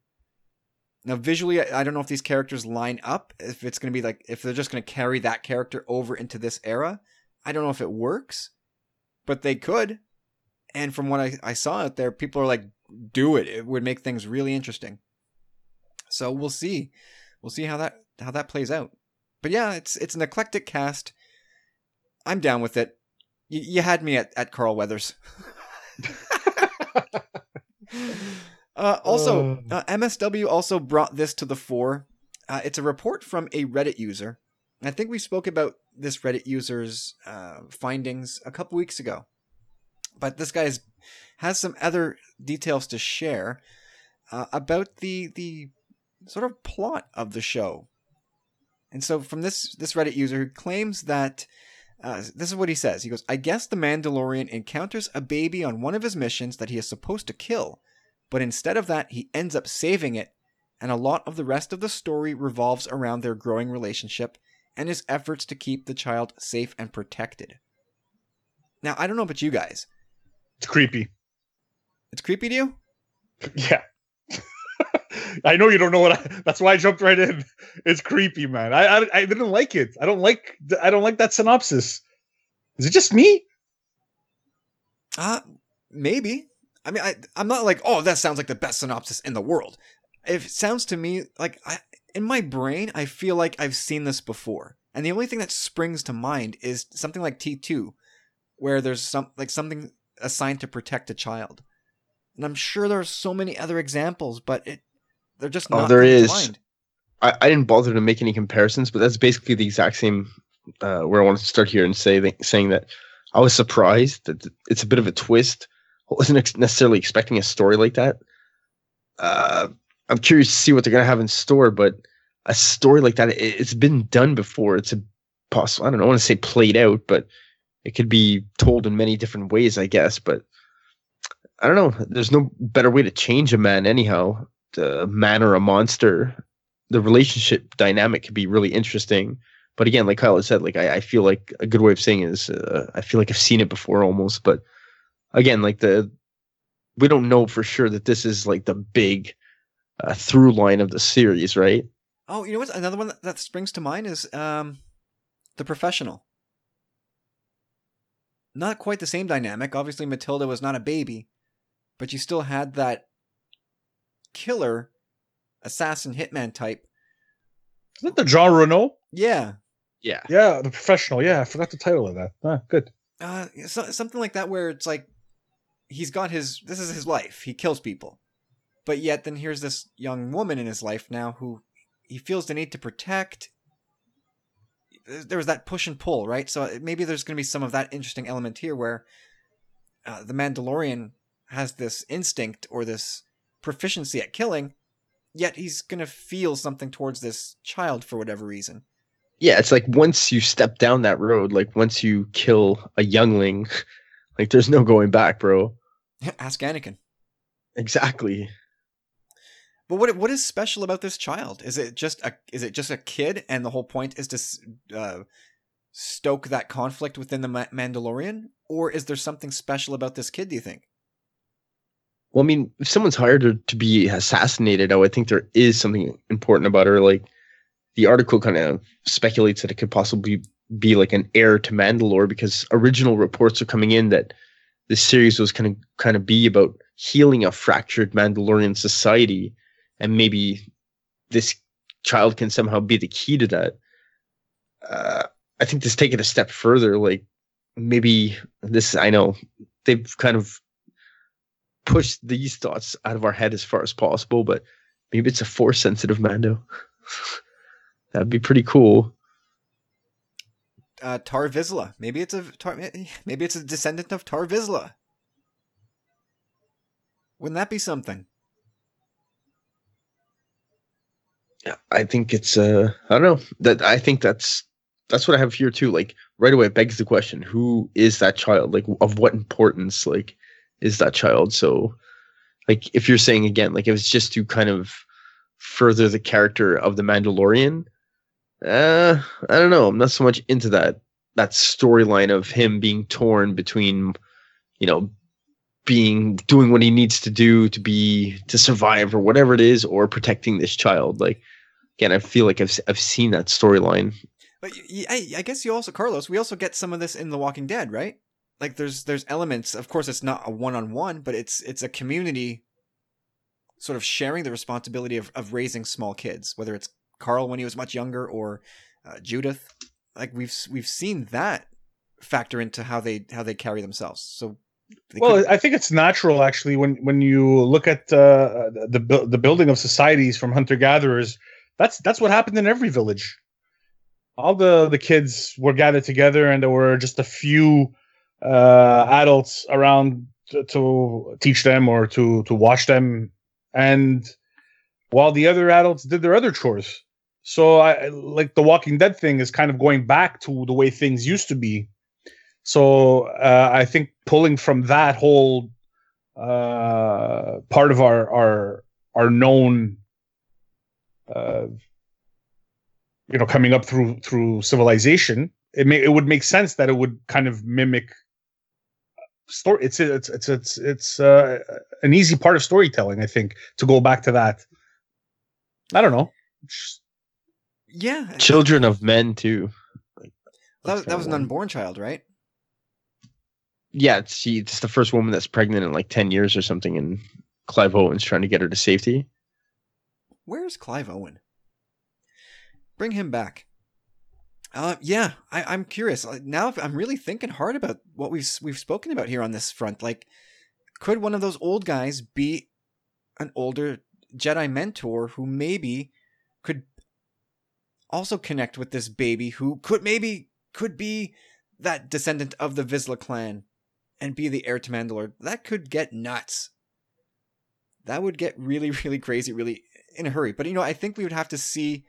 Now, visually, I don't know if these characters line up, if it's going to be like, if they're just going to carry that character over into this era. I don't know if it works, but they could. And from what I, I saw out there, people are like, do it. It would make things really interesting. So we'll see. We'll see how that how that plays out. But yeah, it's it's an eclectic cast. I'm down with it. You, you had me at, at Carl Weathers. Uh, also, uh, M S W also brought this to the fore. Uh, it's a report from a Reddit user. I think we spoke about this Reddit user's uh, findings a couple weeks ago. But this guy is, has some other details to share uh, about the the sort of plot of the show. And so from this, this Reddit user who claims that... Uh, this is what he says. He goes, I guess the Mandalorian encounters a baby on one of his missions that he is supposed to kill. But instead of that, he ends up saving it, and a lot of the rest of the story revolves around their growing relationship and his efforts to keep the child safe and protected. Now, I don't know about you guys. It's creepy. It's creepy to you? Yeah. I know you don't know what I... That's why I jumped right in. It's creepy, man. I, I I didn't like it. I don't like I don't like that synopsis. Is it just me? Uh, maybe. I mean, I, I'm not like, oh, that sounds like the best synopsis in the world. It sounds to me like I, in my brain, I feel like I've seen this before. And the only thing that springs to mind is something like T two, where there's some like something assigned to protect a child. And I'm sure there are so many other examples, but it they're just not. Oh, there is. Mind. I, I didn't bother to make any comparisons, but that's basically the exact same uh, where I wanted to start here and say that, saying that I was surprised that it's a bit of a twist. I wasn't necessarily expecting a story like that. Uh, I'm curious to see what they're going to have in store, but a story like that, it, it's been done before. It's a possible, I don't know, I want to say played out, but it could be told in many different ways, I guess. But I don't know. There's no better way to change a man anyhow, a man or a monster. The relationship dynamic could be really interesting. But again, like Kyle said, like I, I feel like a good way of saying it is uh, I feel like I've seen it before almost, but again, like the, we don't know for sure that this is like the big uh, through line of the series, right? Oh, you know what? Another one that, that springs to mind is um, The Professional. Not quite the same dynamic. Obviously, Matilda was not a baby, but you still had that killer, assassin, hitman type. Isn't that the Jean Reno? Yeah. Yeah. Yeah, The Professional. Yeah, I forgot the title of that. Ah, good. Uh, so, something like that where it's like, he's got his, this is his life. He kills people. But yet then here's this young woman in his life now who he feels the need to protect. There was that push and pull, right? So maybe there's going to be some of that interesting element here where uh, the Mandalorian has this instinct or this proficiency at killing, yet he's going to feel something towards this child for whatever reason. Yeah, it's like once you step down that road, like once you kill a youngling, like there's no going back, bro. Ask Anakin. Exactly. But what what is special about this child? Is it just a is it just a kid, and the whole point is to uh, stoke that conflict within the Ma- Mandalorian, or is there something special about this kid? Do you think? Well, I mean, if someone's hired her to be assassinated, I would think there is something important about her, like. The article kind of speculates that it could possibly be like an heir to Mandalore because original reports are coming in that this series was kind of kind of be about healing a fractured Mandalorian society, and maybe this child can somehow be the key to that. Uh, I think this take it a step further. Like maybe this, I know they've kind of pushed these thoughts out of our head as far as possible, but maybe it's a force sensitive Mando. That'd be pretty cool. Uh, Tar Vizsla. Maybe it's a tar, maybe it's a descendant of Tar Vizsla. Wouldn't that be something? Yeah, I think it's. Uh, I don't know. That I think that's that's what I have here too. Like right away, it begs the question: who is that child? Like of what importance? Like is that child? So, like if you're saying again, like if it's just to kind of further the character of the Mandalorian. Uh, I don't know. I'm not so much into that that storyline of him being torn between, you know, being doing what he needs to do to be to survive or whatever it is, or protecting this child. Like, again, I feel like I've I've seen that storyline. But I, I guess you also, Carlos, we also get some of this in The Walking Dead, right? Like, there's there's elements. Of course, it's not a one-on-one, but it's it's a community sort of sharing the responsibility of, of raising small kids, whether it's Carl when he was much younger or uh, Judith. Like, we've we've seen that factor into how they how they carry themselves. So, well, could... I think it's natural, actually, when when you look at uh, the the building of societies from hunter-gatherers. That's that's what happened in every village. All the, the kids were gathered together, and there were just a few uh, adults around to, to teach them or to, to watch them, and while the other adults did their other chores. So, I, like the Walking Dead thing is kind of going back to the way things used to be. So, uh, I think pulling from that whole uh, part of our our our known. Uh, you know, coming up through through civilization, it may it would make sense that it would kind of mimic story. It's it's it's it's it's uh, an easy part of storytelling, I think, to go back to that. I don't know. Just... Yeah, Children of Men too. Like, that was, that was an unborn child, right? Yeah, it's, she, it's the first woman that's pregnant in like ten years or something, and Clive Owen's trying to get her to safety. Where's Clive Owen? Bring him back. Uh, yeah, I, I'm curious now. If I'm really thinking hard about what we've we've spoken about here on this front. Like, could one of those old guys be an older Jedi mentor who maybe could also connect with this baby, who could maybe could be that descendant of the Vizsla clan and be the heir to Mandalore? That could get nuts. That would get really, really crazy, really in a hurry. But, you know, I think we would have to see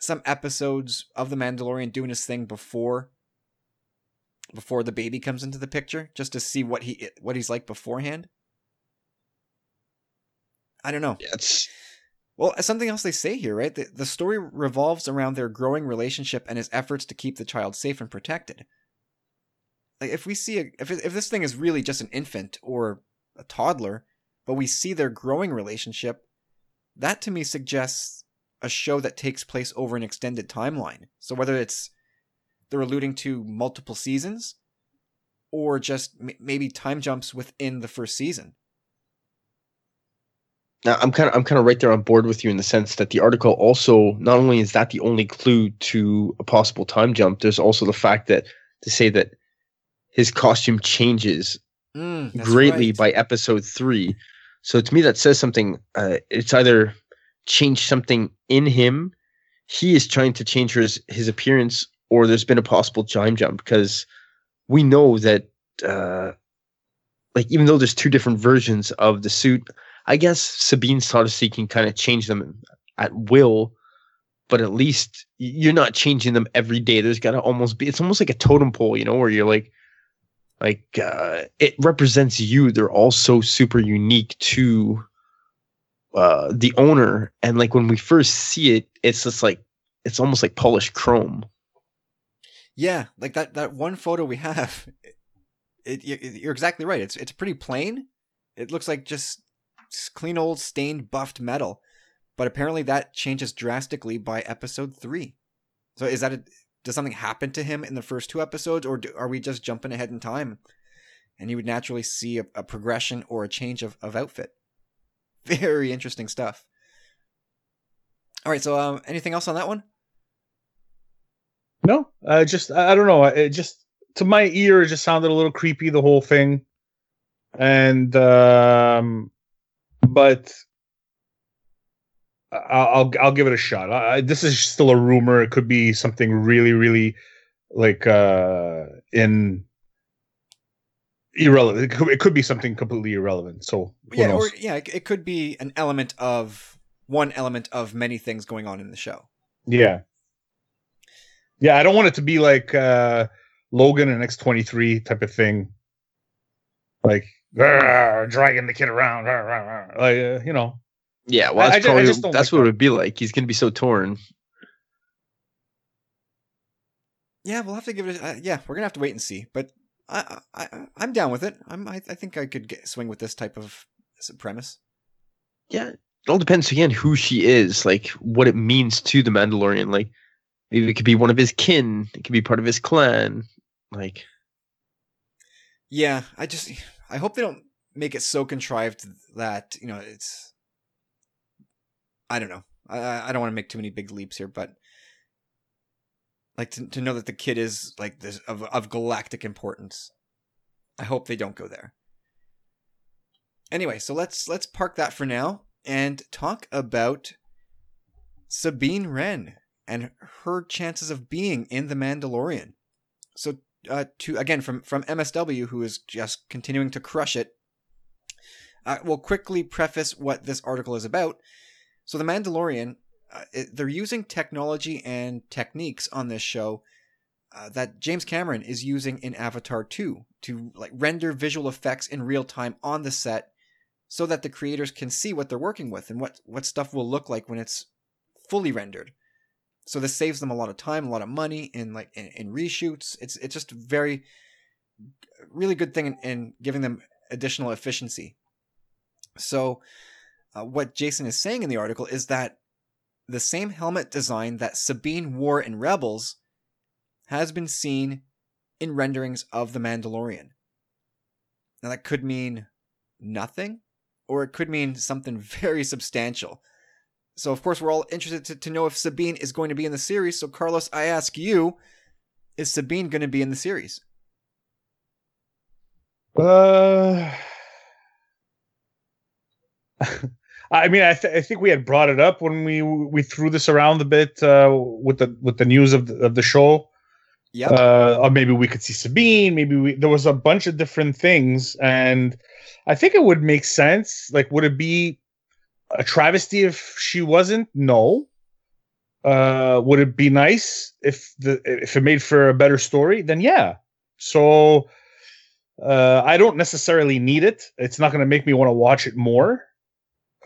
some episodes of The Mandalorian doing his thing before before the baby comes into the picture, just to see what he what he's like beforehand. I don't know. Yes. Well, something else they say here, right? The, the story revolves around their growing relationship and his efforts to keep the child safe and protected. Like, if we see a, if if this thing is really just an infant or a toddler, but we see their growing relationship, that to me suggests a show that takes place over an extended timeline. So whether it's they're alluding to multiple seasons or just m- maybe time jumps within the first season. Now, I'm kind of I'm kind of right there on board with you in the sense that the article also, not only is that the only clue to a possible time jump, there's also the fact that to say that his costume changes mm, greatly right. by episode three. So to me, that says something. Uh, it's either change something in him, he is trying to change his, his appearance, or there's been a possible time jump, because we know that uh like even though there's two different versions of the suit, I guess Sabine's thought is he can kind of change them at will, but at least you're not changing them every day. There's got to almost be, it's almost like a totem pole, you know, where you're like like uh it represents you. They're all so super unique to Uh, the owner, and like when we first see it, it's just like it's almost like polished chrome. Yeah, like that that one photo we have. It, it, you're exactly right. It's it's pretty plain. It looks like just clean old stained buffed metal, but apparently that changes drastically by episode three. So is that a, does something happen to him in the first two episodes, or do, are we just jumping ahead in time, and you would naturally see a, a progression or a change of, of outfit? Very interesting stuff. All right, so um, anything else on that one? No, uh, just I don't know. It just to my ear, it just sounded a little creepy, the whole thing. And um, but I'll I'll give it a shot. I, this is still a rumor. It could be something really, really like uh, in. Irrelevant. It could, it could be something completely irrelevant. So yeah, or, yeah, it, it could be an element of one element of many things going on in the show. Yeah, yeah. I don't want it to be like uh, Logan and X twenty-three type of thing, like dragging the kid around, rah, rah, rah. Like uh, you know. Yeah, well, that's, I, probably, I just, I just that's like what that. It would be like. He's gonna be so torn. Yeah, we'll have to give it. A, uh, yeah, we're gonna have to wait and see, but. I, I, I'm down with it. I'm, I, I think I could get, swing with this type of premise. Yeah, it all depends again who she is, like what it means to the Mandalorian. Like, maybe it could be one of his kin. It could be part of his clan. Like, yeah, I just I hope they don't make it so contrived that, you know, it's. I don't know. I I don't want to make too many big leaps here, but like to to know that the kid is like this of of galactic importance. I hope they don't go there. Anyway, so let's let's park that for now and talk about Sabine Wren and her chances of being in The Mandalorian. So uh, to again from from M S W, who is just continuing to crush it. Uh, we'll quickly preface what this article is about. So The Mandalorian, uh, it, they're using technology and techniques on this show uh, that James Cameron is using in Avatar two to like render visual effects in real time on the set so that the creators can see what they're working with and what, what stuff will look like when it's fully rendered. So this saves them a lot of time, a lot of money in like in, in reshoots. It's it's just a very really good thing in, in giving them additional efficiency. So Uh, what Jason is saying in the article is that the same helmet design that Sabine wore in Rebels has been seen in renderings of The Mandalorian. Now that could mean nothing, or it could mean something very substantial. So of course we're all interested to, to know if Sabine is going to be in the series. So Carlos, I ask you, is Sabine going to be in the series? Uh... I mean, I, th- I think we had brought it up when we we threw this around a bit uh, with the with the news of the, of the show. Yeah, uh, or maybe we could see Sabine. Maybe we, there was a bunch of different things, and I think it would make sense. Like, would it be a travesty if she wasn't? No. Uh, would it be nice if the if it made for a better story? Then yeah. So uh, I don't necessarily need it. It's not going to make me want to watch it more.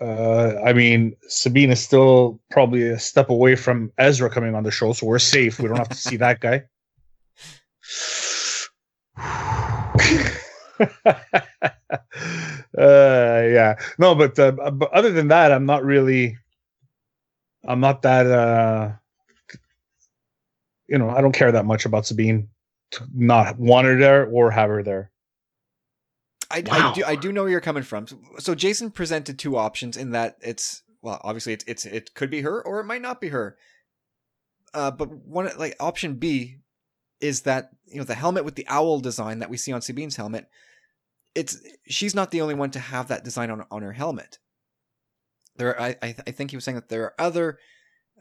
Uh, I mean, Sabine is still probably a step away from Ezra coming on the show, so we're safe. We don't have to see that guy. uh, yeah, no, but uh, but other than that, I'm not really, I'm not that, uh, you know, I don't care that much about Sabine to not want her there or have her there. I, wow. I do I do know where you're coming from. So, so Jason presented two options in that it's well, obviously it's it's it could be her or it might not be her. Uh, but one like option B is that, you know, the helmet with the owl design that we see on Sabine's helmet, it's she's not the only one to have that design on on her helmet. There, are, I I, th- I think he was saying that there are other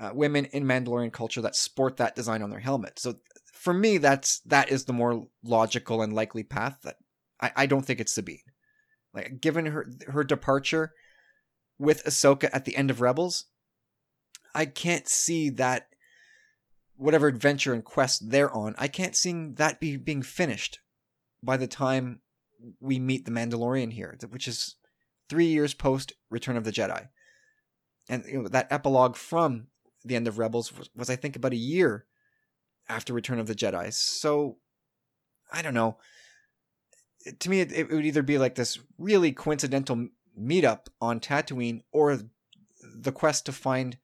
uh, women in Mandalorian culture that sport that design on their helmet. So for me, that's that is the more logical and likely path that. I, I don't think it's Sabine. Like, given her her departure with Ahsoka at the end of Rebels, I can't see that whatever adventure and quest they're on, I can't see that be being finished by the time we meet the Mandalorian here, which is three years post Return of the Jedi. And you know, that epilogue from the end of Rebels was, was, I think, about a year after Return of the Jedi. So, I don't know. To me, it, it would either be like this really coincidental meetup on Tatooine, or the quest to find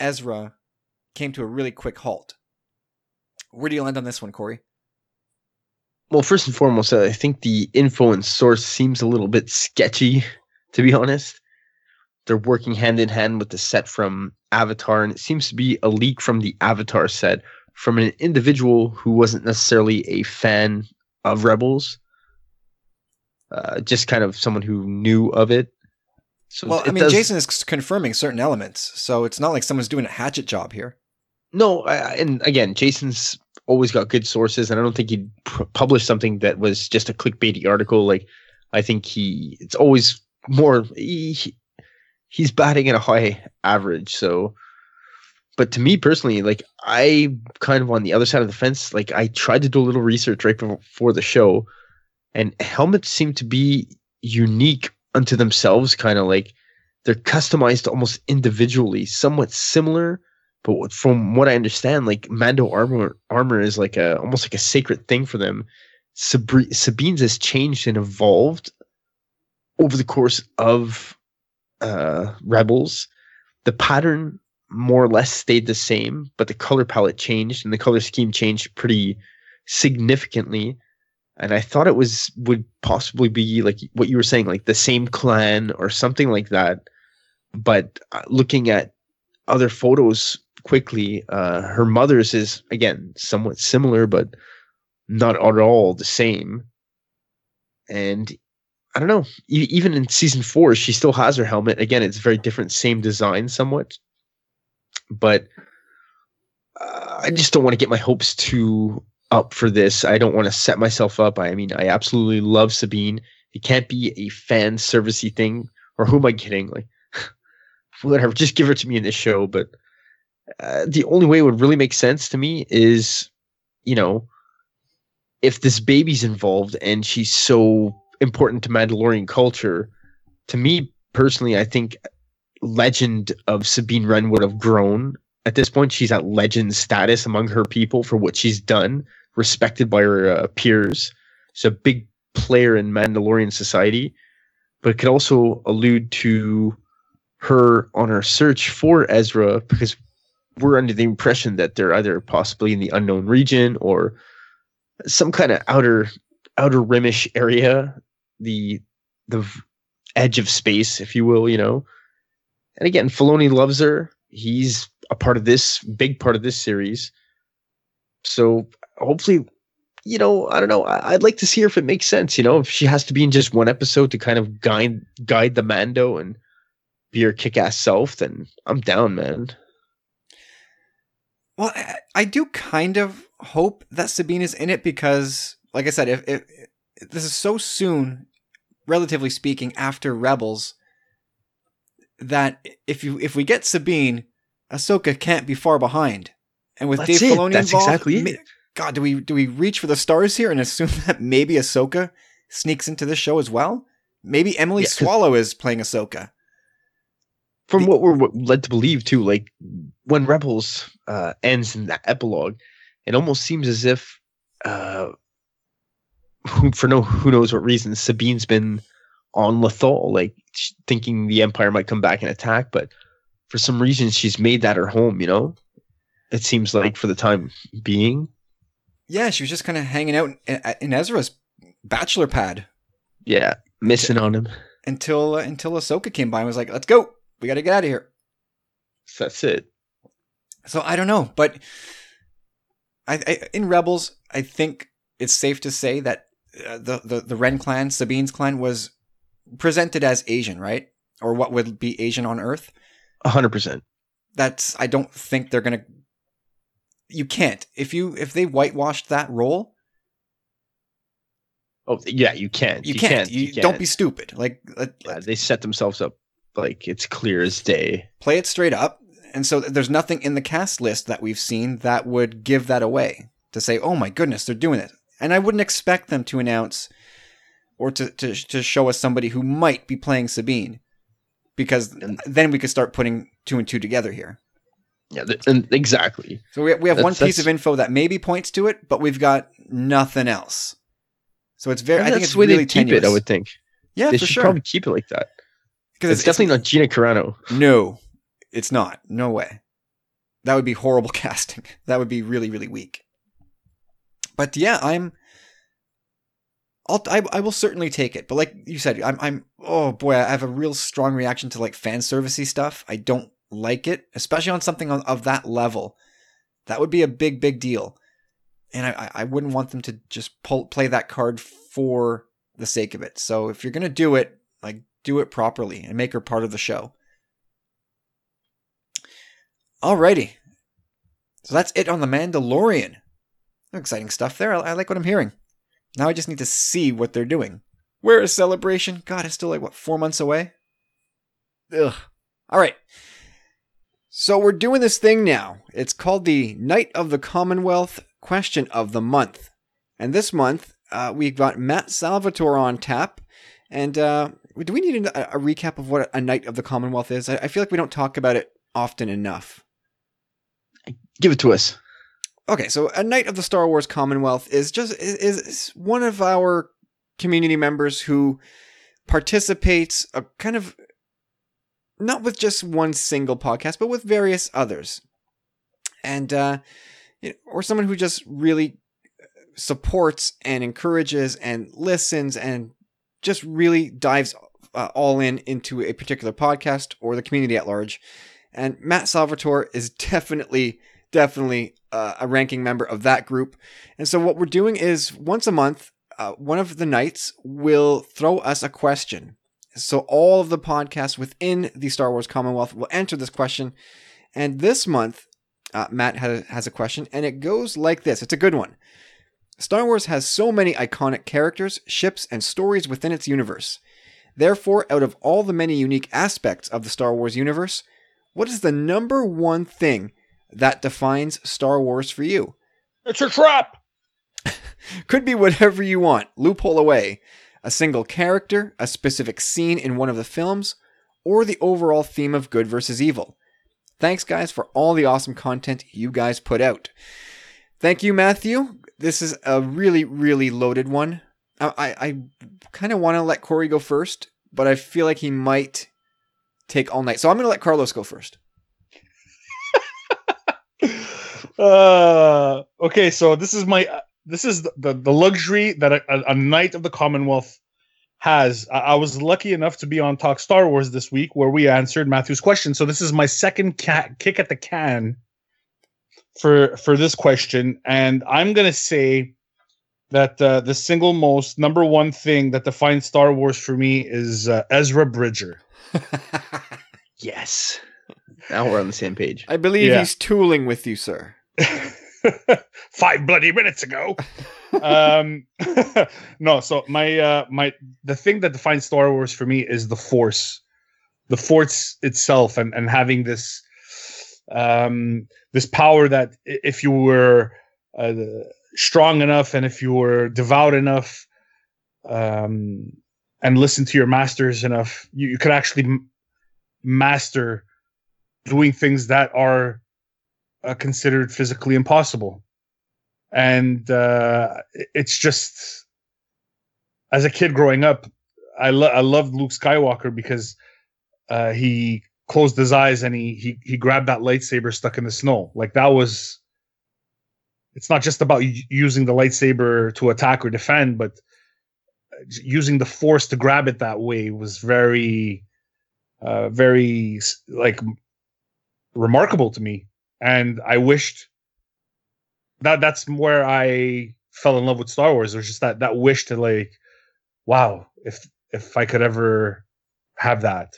Ezra came to a really quick halt. Where do you land on this one, Corey? Well, first and foremost, I think the info and source seems a little bit sketchy, to be honest. They're working hand in hand with the set from Avatar, and it seems to be a leak from the Avatar set from an individual who wasn't necessarily a fan of Rebels. Uh, just kind of someone who knew of it. So well, it I mean, does... Jason is confirming certain elements, so it's not like someone's doing a hatchet job here. No, I, and again, Jason's always got good sources, and I don't think he'd pr- publish something that was just a clickbaity article. Like, I think he, it's always more, he, he's batting at a high average, so... But to me personally, like, I kind of on the other side of the fence, like, I tried to do a little research right before the show, and helmets seem to be unique unto themselves, kind of like they're customized almost individually, somewhat similar. But from what I understand, like Mando armor, armor is like a almost like a sacred thing for them. Sabri- Sabine's has changed and evolved over the course of uh, Rebels. The pattern more or less stayed the same, but the color palette changed and the color scheme changed pretty significantly. And I thought it was would possibly be like what you were saying, like the same clan or something like that. But looking at other photos quickly, uh, her mother's is, again, somewhat similar, but not at all the same. And I don't know, e- even in season four, she still has her helmet. Again, it's very different, same design somewhat. But uh, I just don't want to get my hopes too up for this. I don't want to set myself up. I mean, I absolutely love Sabine. It can't be a fan servicey thing. Or who am I kidding? Like, whatever, just give her to me in this show. But uh, the only way it would really make sense to me is, you know, if this baby's involved and she's so important to Mandalorian culture. To me personally, I think legend of Sabine Wren would have grown. At this point, she's at legend status among her people for what she's done, respected by her uh, peers. She's a big player in Mandalorian society, but it could also allude to her on her search for Ezra, because we're under the impression that they're either possibly in the unknown region or some kind of outer outer rimish area, the the edge of space, if you will, you know. And again, Filoni loves her. He's a part of this, big part of this series. So hopefully, you know, I don't know. I'd like to see her if it makes sense, you know, if she has to be in just one episode to kind of guide guide the Mando and be her kick-ass self, then I'm down, man. Well, I, I do kind of hope that Sabine is in it because, like I said, if, if, if this is so soon, relatively speaking, after Rebels, that if you if we get Sabine, Ahsoka can't be far behind. And with That's Dave Filoni involved, exactly ma- God, do we do we reach for the stars here and assume that maybe Ahsoka sneaks into this show as well? Maybe Emily yeah, Swallow is playing Ahsoka. From the- what we're led to believe, too, like when Rebels uh, ends in that epilogue, it almost seems as if, uh, who, for no who knows what reason, Sabine's been on Lothal, like thinking the Empire might come back and attack, but for some reason she's made that her home, you know? It seems like for the time being. Yeah, she was just kind of hanging out in, in Ezra's bachelor pad. Yeah, missing until, on him. Until uh, until Ahsoka came by and was like, let's go. We got to get out of here. So that's it. So I don't know, but I, I in Rebels, I think it's safe to say that uh, the, the, the Wren clan, Sabine's clan, was presented as Asian, right? Or what would be Asian on Earth. A hundred percent. That's, I don't think they're going to, you can't, if you, if they whitewashed that role. Oh yeah, you can't, you, you can't, can't. You, you can't. Don't be stupid. Like, like yeah, they set themselves up like it's clear as day. Play it straight up. And so there's nothing in the cast list that we've seen that would give that away to say, oh my goodness, they're doing it. And I wouldn't expect them to announce or to, to, to show us somebody who might be playing Sabine, because then we could start putting two and two together here. Yeah, th- and exactly. So we, we have that's, one piece that's... of info that maybe points to it, but we've got nothing else. So it's very, and I think it's the way really they keep tenuous. It, I would think. Yeah, they for should sure. probably keep it like that. Because it's, it's definitely it's, not Gina Carano. No, it's not. No way. That would be horrible casting. That would be really, really weak. But yeah, I'm, I'll, I, I will certainly take it, but like you said, I'm, I'm, oh boy, I have a real strong reaction to like fan servicey stuff. I don't like it, especially on something on, of that level. That would be a big, big deal, and I, I wouldn't want them to just pull, play that card for the sake of it. So if you're gonna do it, like do it properly and make her part of the show. Alrighty, so that's it on The Mandalorian. Exciting stuff there. I, I like what I'm hearing. Now I just need to see what they're doing. Where is Celebration? God, it's still like, what, four months away? Ugh. All right. So we're doing this thing now. It's called the Knight of the Commonwealth Question of the Month. And this month, uh, we've got Matt Salvatore on tap. And uh, do we need a, a recap of what a Knight of the Commonwealth is? I, I feel like we don't talk about it often enough. Give it to us. Okay, so a Knight of the Star Wars Commonwealth is just is, is one of our community members who participates a kind of not with just one single podcast, but with various others, and uh, you know, or someone who just really supports and encourages and listens and just really dives uh, all in into a particular podcast or the community at large. And Matt Salvatore is definitely. Definitely uh, a ranking member of that group. And so what we're doing is once a month, uh, one of the knights will throw us a question. So all of the podcasts within the Star Wars Commonwealth will answer this question. And this month, uh, Matt has, has a question, and it goes like this. It's a good one. Star Wars has so many iconic characters, ships, and stories within its universe. Therefore, out of all the many unique aspects of the Star Wars universe, what is the number one thing that defines Star Wars for you? It's a trap! Could be whatever you want. Loophole away. A single character, a specific scene in one of the films, or the overall theme of good versus evil. Thanks, guys, for all the awesome content you guys put out. Thank you, Matthew. This is a really, really loaded one. I, I, I kind of want to let Corey go first, but I feel like he might take all night. So I'm going to let Carlos go first. Uh, okay, so this is my uh, this is the, the, the luxury that a, a, a Knight of the Commonwealth has. I, I was lucky enough to be on Talk Star Wars this week, where we answered Matthew's question. So this is my second ca- kick at the can for for this question, and I'm gonna say that uh, the single most number one thing that defines Star Wars for me is uh, Ezra Bridger. Yes. Now we're on the same page. I believe yeah. He's tooling with you, sir. Five bloody minutes ago. um, no, so my uh, my the thing that defines Star Wars for me is the Force, the Force itself, and and having this um this power that if you were uh, strong enough and if you were devout enough, um, and listened to your masters enough, you, you could actually m- master. doing things that are uh, considered physically impossible. And uh, it's just, as a kid growing up, I, lo- I loved Luke Skywalker because uh, he closed his eyes and he, he he grabbed that lightsaber stuck in the snow. Like that was, it's not just about y- using the lightsaber to attack or defend, but using the Force to grab it that way was very, uh, very like, remarkable to me, and I wished that that's where I fell in love with Star Wars. There's just that that wish to like, wow, if if I could ever have that,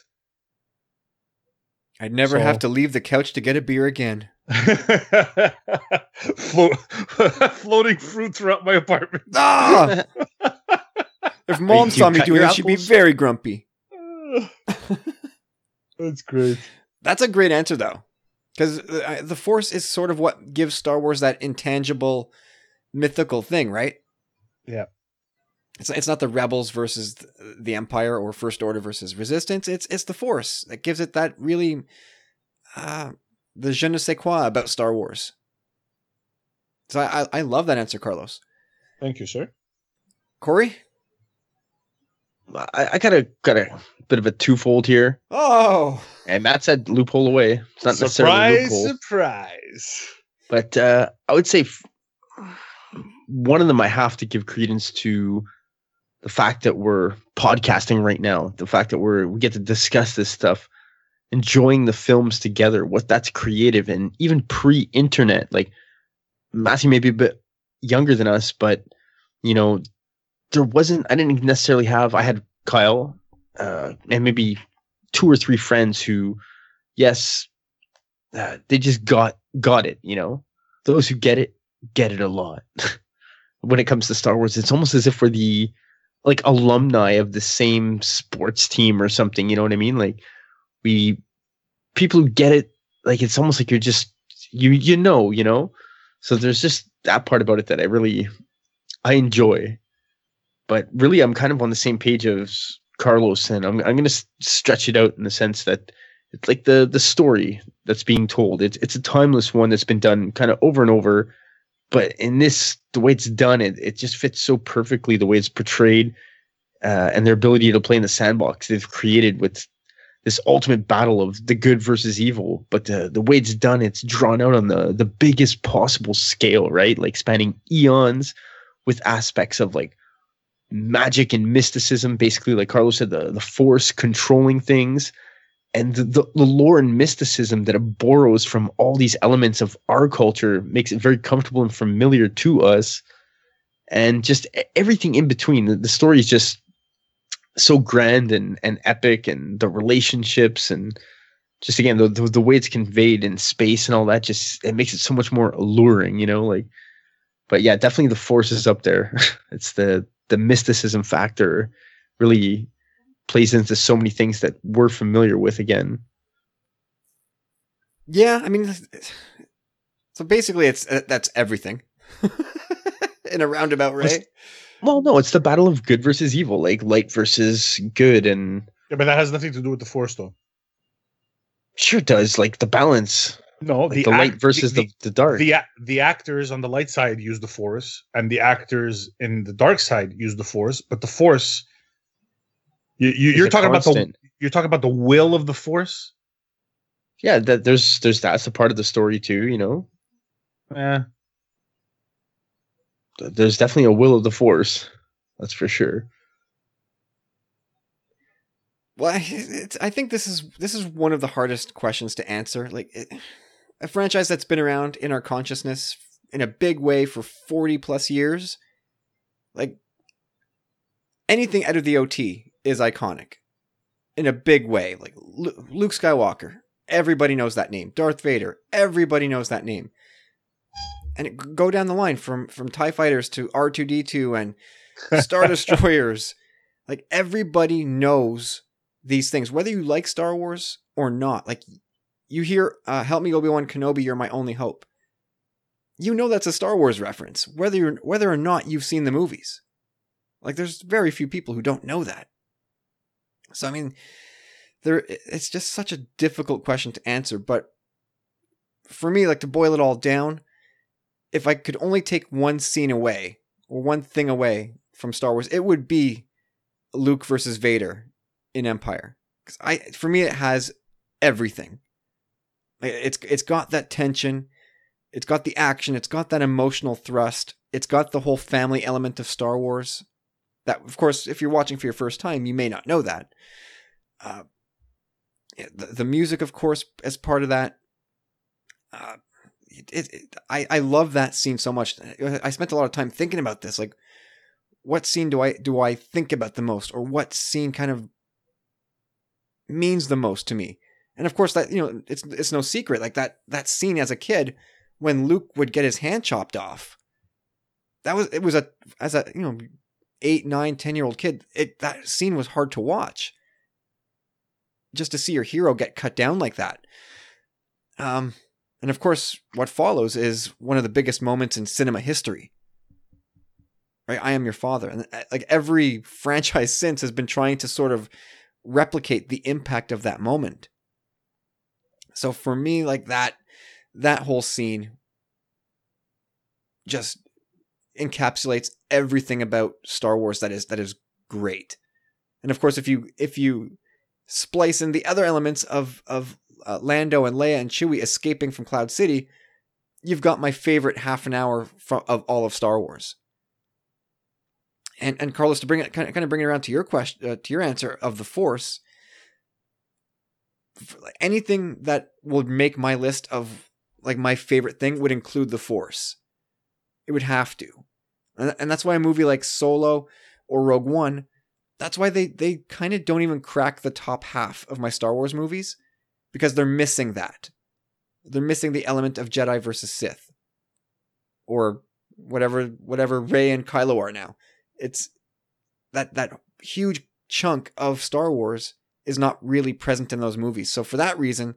I'd never so. have to leave the couch to get a beer again. Flo- floating fruit throughout my apartment. Ah! If mom you, saw me do that, she'd be very grumpy. That's great. That's a great answer, though. Because the Force is sort of what gives Star Wars that intangible, mythical thing, right? Yeah. It's it's not the Rebels versus the Empire or First Order versus Resistance. It's it's the Force that gives it that really, uh, the je ne sais quoi about Star Wars. So I, I love that answer, Carlos. Thank you, sir. Corey? I, I got a got a bit of a twofold here. Oh, and Matt said loophole away. It's not surprise, necessarily loophole. Surprise! But uh, I would say f- one of them I have to give credence to the fact that we're podcasting right now. The fact that we're we get to discuss this stuff, enjoying the films together. What that's creative, and even pre-internet. Like Matthew may be a bit younger than us, but you know. There wasn't, I didn't necessarily have, I had Kyle uh, and maybe two or three friends who, yes, uh, they just got got it, you know? Those who get it, get it a lot. When it comes to Star Wars, it's almost as if we're the, like, alumni of the same sports team or something, you know what I mean? Like, we, people who get it, like, it's almost like you're just, you you know, you know? So there's just that part about it that I really, I enjoy. But really, I'm kind of on the same page as Carlos, and I'm I'm going to stretch it out in the sense that it's like the the story that's being told. It's it's a timeless one that's been done kind of over and over, But in this, the way it's done, it, it just fits so perfectly the way it's portrayed, uh, and their ability to play in the sandbox they've created with this ultimate battle of the good versus evil. But the, the way it's done, it's drawn out on the, the biggest possible scale, right? Like spanning eons with aspects of like magic and mysticism, basically, like Carlos said, the, the force controlling things. And the, the, the lore and mysticism that it borrows from all these elements of our culture makes it very comfortable and familiar to us. And just everything in between. The, the story is just so grand and, and epic, and the relationships, and just, again, the, the the way it's conveyed in space and all that, just, it makes it so much more alluring, you know? Like, but yeah, definitely the force is up there. It's the, the mysticism factor really plays into so many things that we're familiar with again. Yeah, I mean, so basically it's uh, that's everything in a roundabout, right? It's, well, no, it's the battle of good versus evil, like light versus good, and yeah, but that has nothing to do with the force, though. Sure does, like the balance. No, like the, the light act, versus the, the, the dark. The the actors on the light side use the force, and the actors in the dark side use the force, but the force. You, you, you're talking constant. about the you're talking about the will of the force. Yeah, that there's there's that's a part of the story too, you know. Yeah, there's definitely a will of the force. That's for sure. Well, it's, I think this is this is one of the hardest questions to answer. Like it, a franchise that's been around in our consciousness in a big way for forty plus years, like anything out of the O T. Is iconic in a big way. Like Luke Skywalker, everybody knows that name. Darth Vader, everybody knows that name. And it, go down the line from, from TIE Fighters to R two D two and Star Destroyers. Like everybody knows these things, whether you like Star Wars or not. Like you hear, uh, help me Obi-Wan Kenobi, you're my only hope. You know, that's a Star Wars reference, whether you're, whether or not you've seen the movies. Like there's very few people who don't know that. So, I mean, there it's just such a difficult question to answer. But for me, like to boil it all down, if I could only take one scene away or one thing away from Star Wars, it would be Luke versus Vader in Empire. 'Cause I, for me, it has everything. It's It's got that tension. It's got the action. It's got that emotional thrust. It's got the whole family element of Star Wars. That, of course, if you're watching for your first time, you may not know that. Uh, the, the music, of course, as part of that. Uh, it, it, it, I, I love that scene so much. I spent a lot of time thinking about this. Like, what scene do I do I think about the most? Or what scene kind of means the most to me? And, of course, that, you know, it's it's no secret. Like, that, that scene as a kid when Luke would get his hand chopped off. That was, it was a, as a, you know... eight, nine, ten-year-old kid, it, that scene was hard to watch. Just to see your hero get cut down like that. Um, and of course, what follows is one of the biggest moments in cinema history. Right? I Am Your Father. And like every franchise since has been trying to sort of replicate the impact of that moment. So for me, like that, that whole scene just encapsulates everything about Star Wars that is that is great. And of course, if you if you splice in the other elements of of uh, Lando and Leia and Chewie escaping from Cloud City, you've got my favorite half an hour from, of all of Star Wars. And and Carlos, to bring it kind of, kind of bring it around to your question, uh, to your answer of the Force. Anything that would make my list of like my favorite thing would include the Force. It would have to. And that's why a movie like Solo or Rogue One, that's why they, they kind of don't even crack the top half of my Star Wars movies, because they're missing that. They're missing the element of Jedi versus Sith, or whatever whatever Rey and Kylo are now. It's that that huge chunk of Star Wars is not really present in those movies. So for that reason,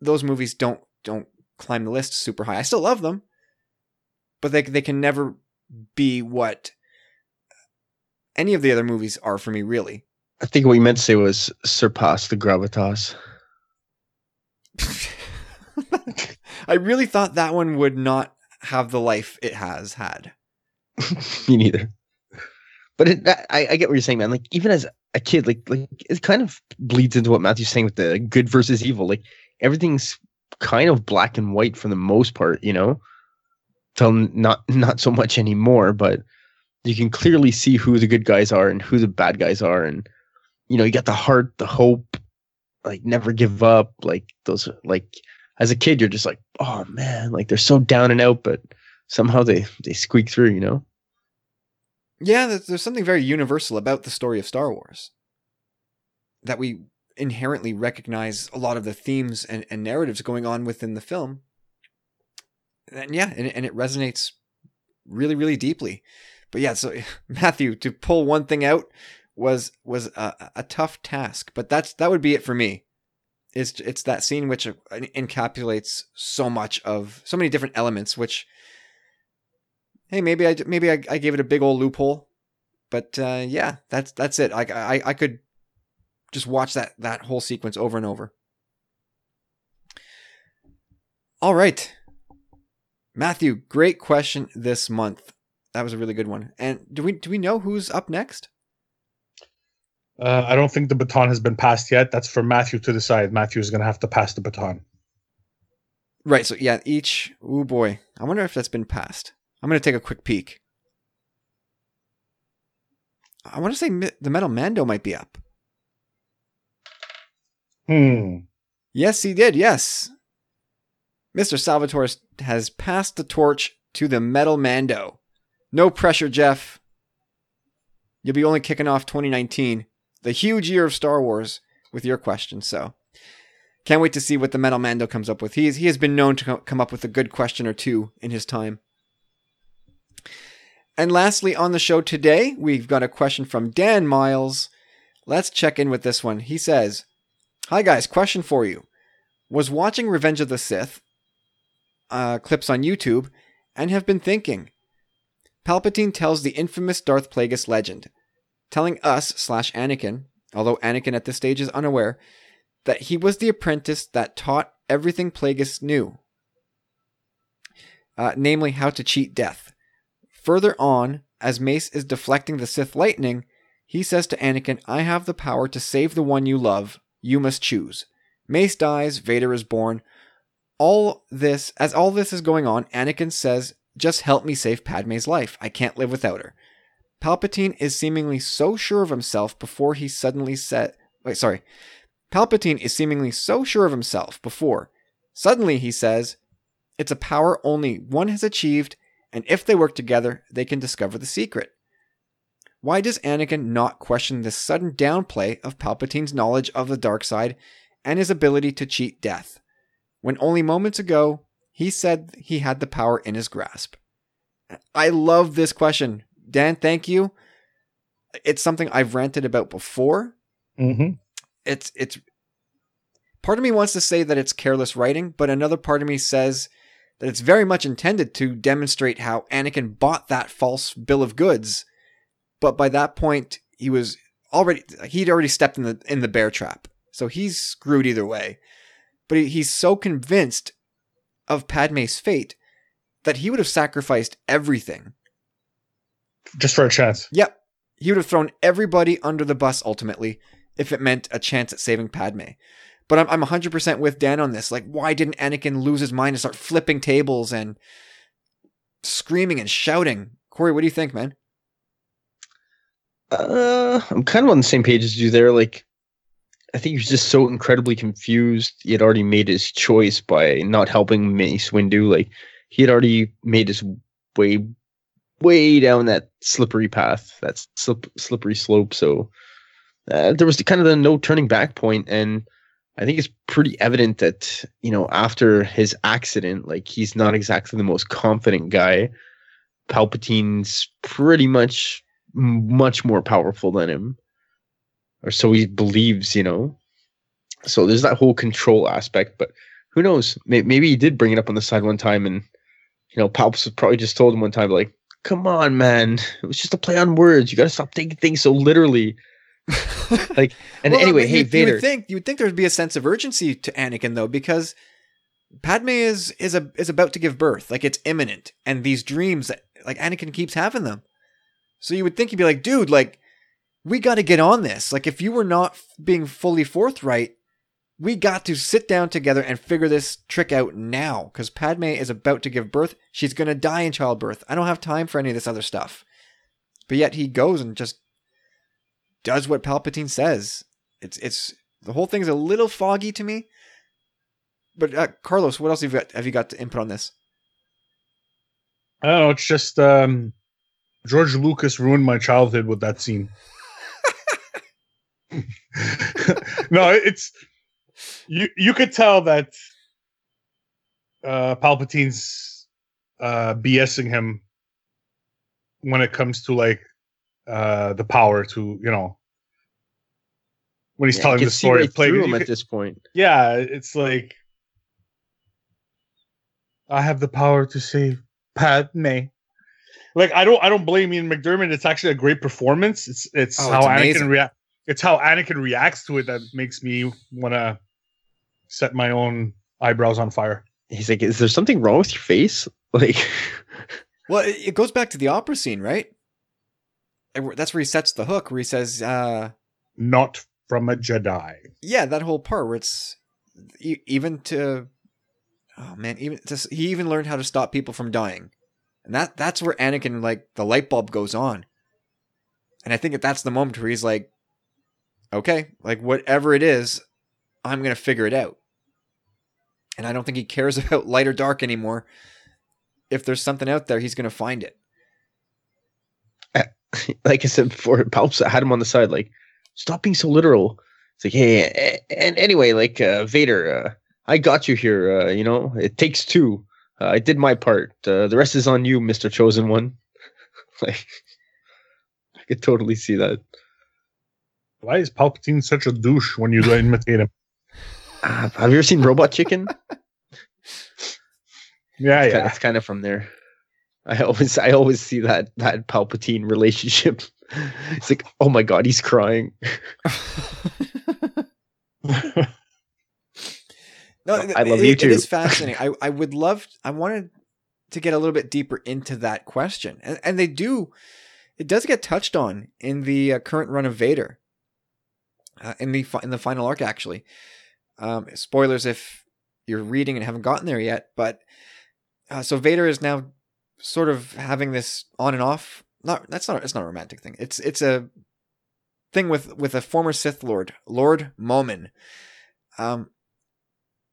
those movies don't don't climb the list super high. I still love them, but they they can never be what any of the other movies are for me, really. I think what you meant to say was surpass the gravitas. I really thought that one would not have the life it has had. Me neither. But it, I, I get what you're saying, man. Like, even as a kid, like, like it kind of bleeds into what Matthew's saying with the good versus evil. Like, everything's kind of black and white for the most part, you know? So not not so much anymore, but you can clearly see who the good guys are and who the bad guys are. And, you know, you got the heart, the hope, like, never give up. Like, those, like, as a kid, you're just like, oh, man, like, they're so down and out, but somehow they, they squeak through, you know? Yeah, there's something very universal about the story of Star Wars, that we inherently recognize a lot of the themes and, and narratives going on within the film. And yeah, and, and it resonates really, really deeply. But yeah, so Matthew, to pull one thing out was was a, a tough task. But that's that would be it for me. It's it's that scene which encapsulates so much of so many different elements, which. Hey, maybe I maybe I, I gave it a big old loophole, but uh, yeah, that's that's it. I, I I could just watch that that whole sequence over and over. All right, Matthew, great question this month. That was a really good one. And do we do we know who's up next? Uh, I don't think the baton has been passed yet. That's for Matthew to decide. Matthew is going to have to pass the baton. Right. So yeah, each. Oh boy, I wonder if that's been passed. I'm going to take a quick peek. I want to say the Metal Mando might be up. Hmm. Yes, he did. Yes. Mister Salvatore has passed the torch to the Metal Mando. No pressure, Jeff. You'll be only kicking off twenty nineteen, the huge year of Star Wars, with your question. So can't wait to see what the Metal Mando comes up with. He, is, he has been known to come up with a good question or two in his time. And lastly, on the show today, we've got a question from Dan Miles. Let's check in with this one. He says, hi guys, question for you. Was watching Revenge of the Sith uh, clips on YouTube and have been thinking. Palpatine tells the infamous Darth Plagueis legend, telling us slash Anakin, although Anakin at this stage is unaware, that he was the apprentice that taught everything Plagueis knew, uh, namely how to cheat death. Further on, as Mace is deflecting the Sith lightning, he says to Anakin, I have the power to save the one you love. You must choose. Mace dies, Vader is born. All this, as all this is going on, Anakin says, just help me save Padme's life. I can't live without her. Palpatine is seemingly so sure of himself before he suddenly said, wait, sorry. Palpatine is seemingly so sure of himself before suddenly he says, it's a power only one has achieved, and if they work together, they can discover the secret. Why does Anakin not question this sudden downplay of Palpatine's knowledge of the dark side and his ability to cheat death, when only moments ago, he said he had the power in his grasp? I love this question. Dan, thank you. It's something I've ranted about before. Mm-hmm. It's, it's, part of me wants to say that it's careless writing, but another part of me says that it's very much intended to demonstrate how Anakin bought that false bill of goods, but by that point he was already he'd already stepped in the in the bear trap, so he's screwed either way. But he, he's so convinced of Padme's fate that he would have sacrificed everything just for a chance. Yep, he would have thrown everybody under the bus ultimately if it meant a chance at saving Padme. But I'm I'm one hundred percent with Dan on this. Like, why didn't Anakin lose his mind and start flipping tables and screaming and shouting? Corey, what do you think, man? Uh, I'm kind of on the same page as you there. Like, I think he was just so incredibly confused. He had already made his choice by not helping Mace Windu. Like, he had already made his way, way down that slippery path, that slip, slippery slope. So uh, there was the, kind of the no turning back point, and I think it's pretty evident that, you know, after his accident, like, he's not exactly the most confident guy. Palpatine's pretty much much more powerful than him, or so he believes, you know. So there's that whole control aspect, but who knows? Maybe he did bring it up on the side one time, and, you know, Palps probably just told him one time, like, come on, man, it was just a play on words. You got to stop taking things so literally. Like, and well, anyway, I mean, hey, you, Vader. You would think, you would think there'd be a sense of urgency to Anakin, though, because Padme is is a is about to give birth, like it's imminent, and these dreams that like Anakin keeps having them. So you would think he'd be like, dude, like we got to get on this. Like if you were not f- being fully forthright, we got to sit down together and figure this trick out now, because Padme is about to give birth. She's gonna die in childbirth. I don't have time for any of this other stuff. But yet he goes and just does what Palpatine says. It's it's the whole thing's a little foggy to me. But uh, Carlos, what else have you got? Have you got to input on this? I don't know. It's just um, George Lucas ruined my childhood with that scene. No, it's you. You could tell that uh, Palpatine's uh, BSing him when it comes to like uh, the power to, you know, when he's yeah, telling the story, right play him could, at this point. Yeah, it's like I have the power to save Padme. Like I don't, I don't blame Ian McDermott. It's actually a great performance. It's it's oh, how it's Anakin react. It's how Anakin reacts to it that makes me want to set my own eyebrows on fire. He's like, "Is there something wrong with your face?" Like, well, it goes back to the opera scene, right? That's where he sets the hook. Where he says, uh, "Not from a Jedi." Yeah, that whole part where it's even to. Oh man, even to, he even learned how to stop people from dying, and that that's where Anakin, like the light bulb goes on, and I think that that's the moment where he's like, okay, like whatever it is, I'm gonna figure it out, and I don't think he cares about light or dark anymore. If there's something out there, he's gonna find it. Like I said before, Palps had him on the side, like stop being so literal. It's like, hey, and anyway, like uh, Vader. Uh, I got you here, uh, you know. It takes two. Uh, I did my part. Uh, the rest is on you, Mister Chosen One. Like, I could totally see that. Why is Palpatine such a douche when you imitate him? Uh, have you ever seen Robot Chicken? yeah, it's yeah. Kind of, it's kind of from there. I always, I always see that that Palpatine relationship. It's like, oh my God, he's crying. No, I love it, you too. It is fascinating. I, I would love, I wanted to get a little bit deeper into that question. And, and they do, it does get touched on in the uh, current run of Vader, uh, in the in the final arc, actually. Um, spoilers if you're reading and haven't gotten there yet. But uh, so Vader is now sort of having this on and off. Not that's not it's not a romantic thing. It's it's a thing with with a former Sith Lord, Lord Momin. Um.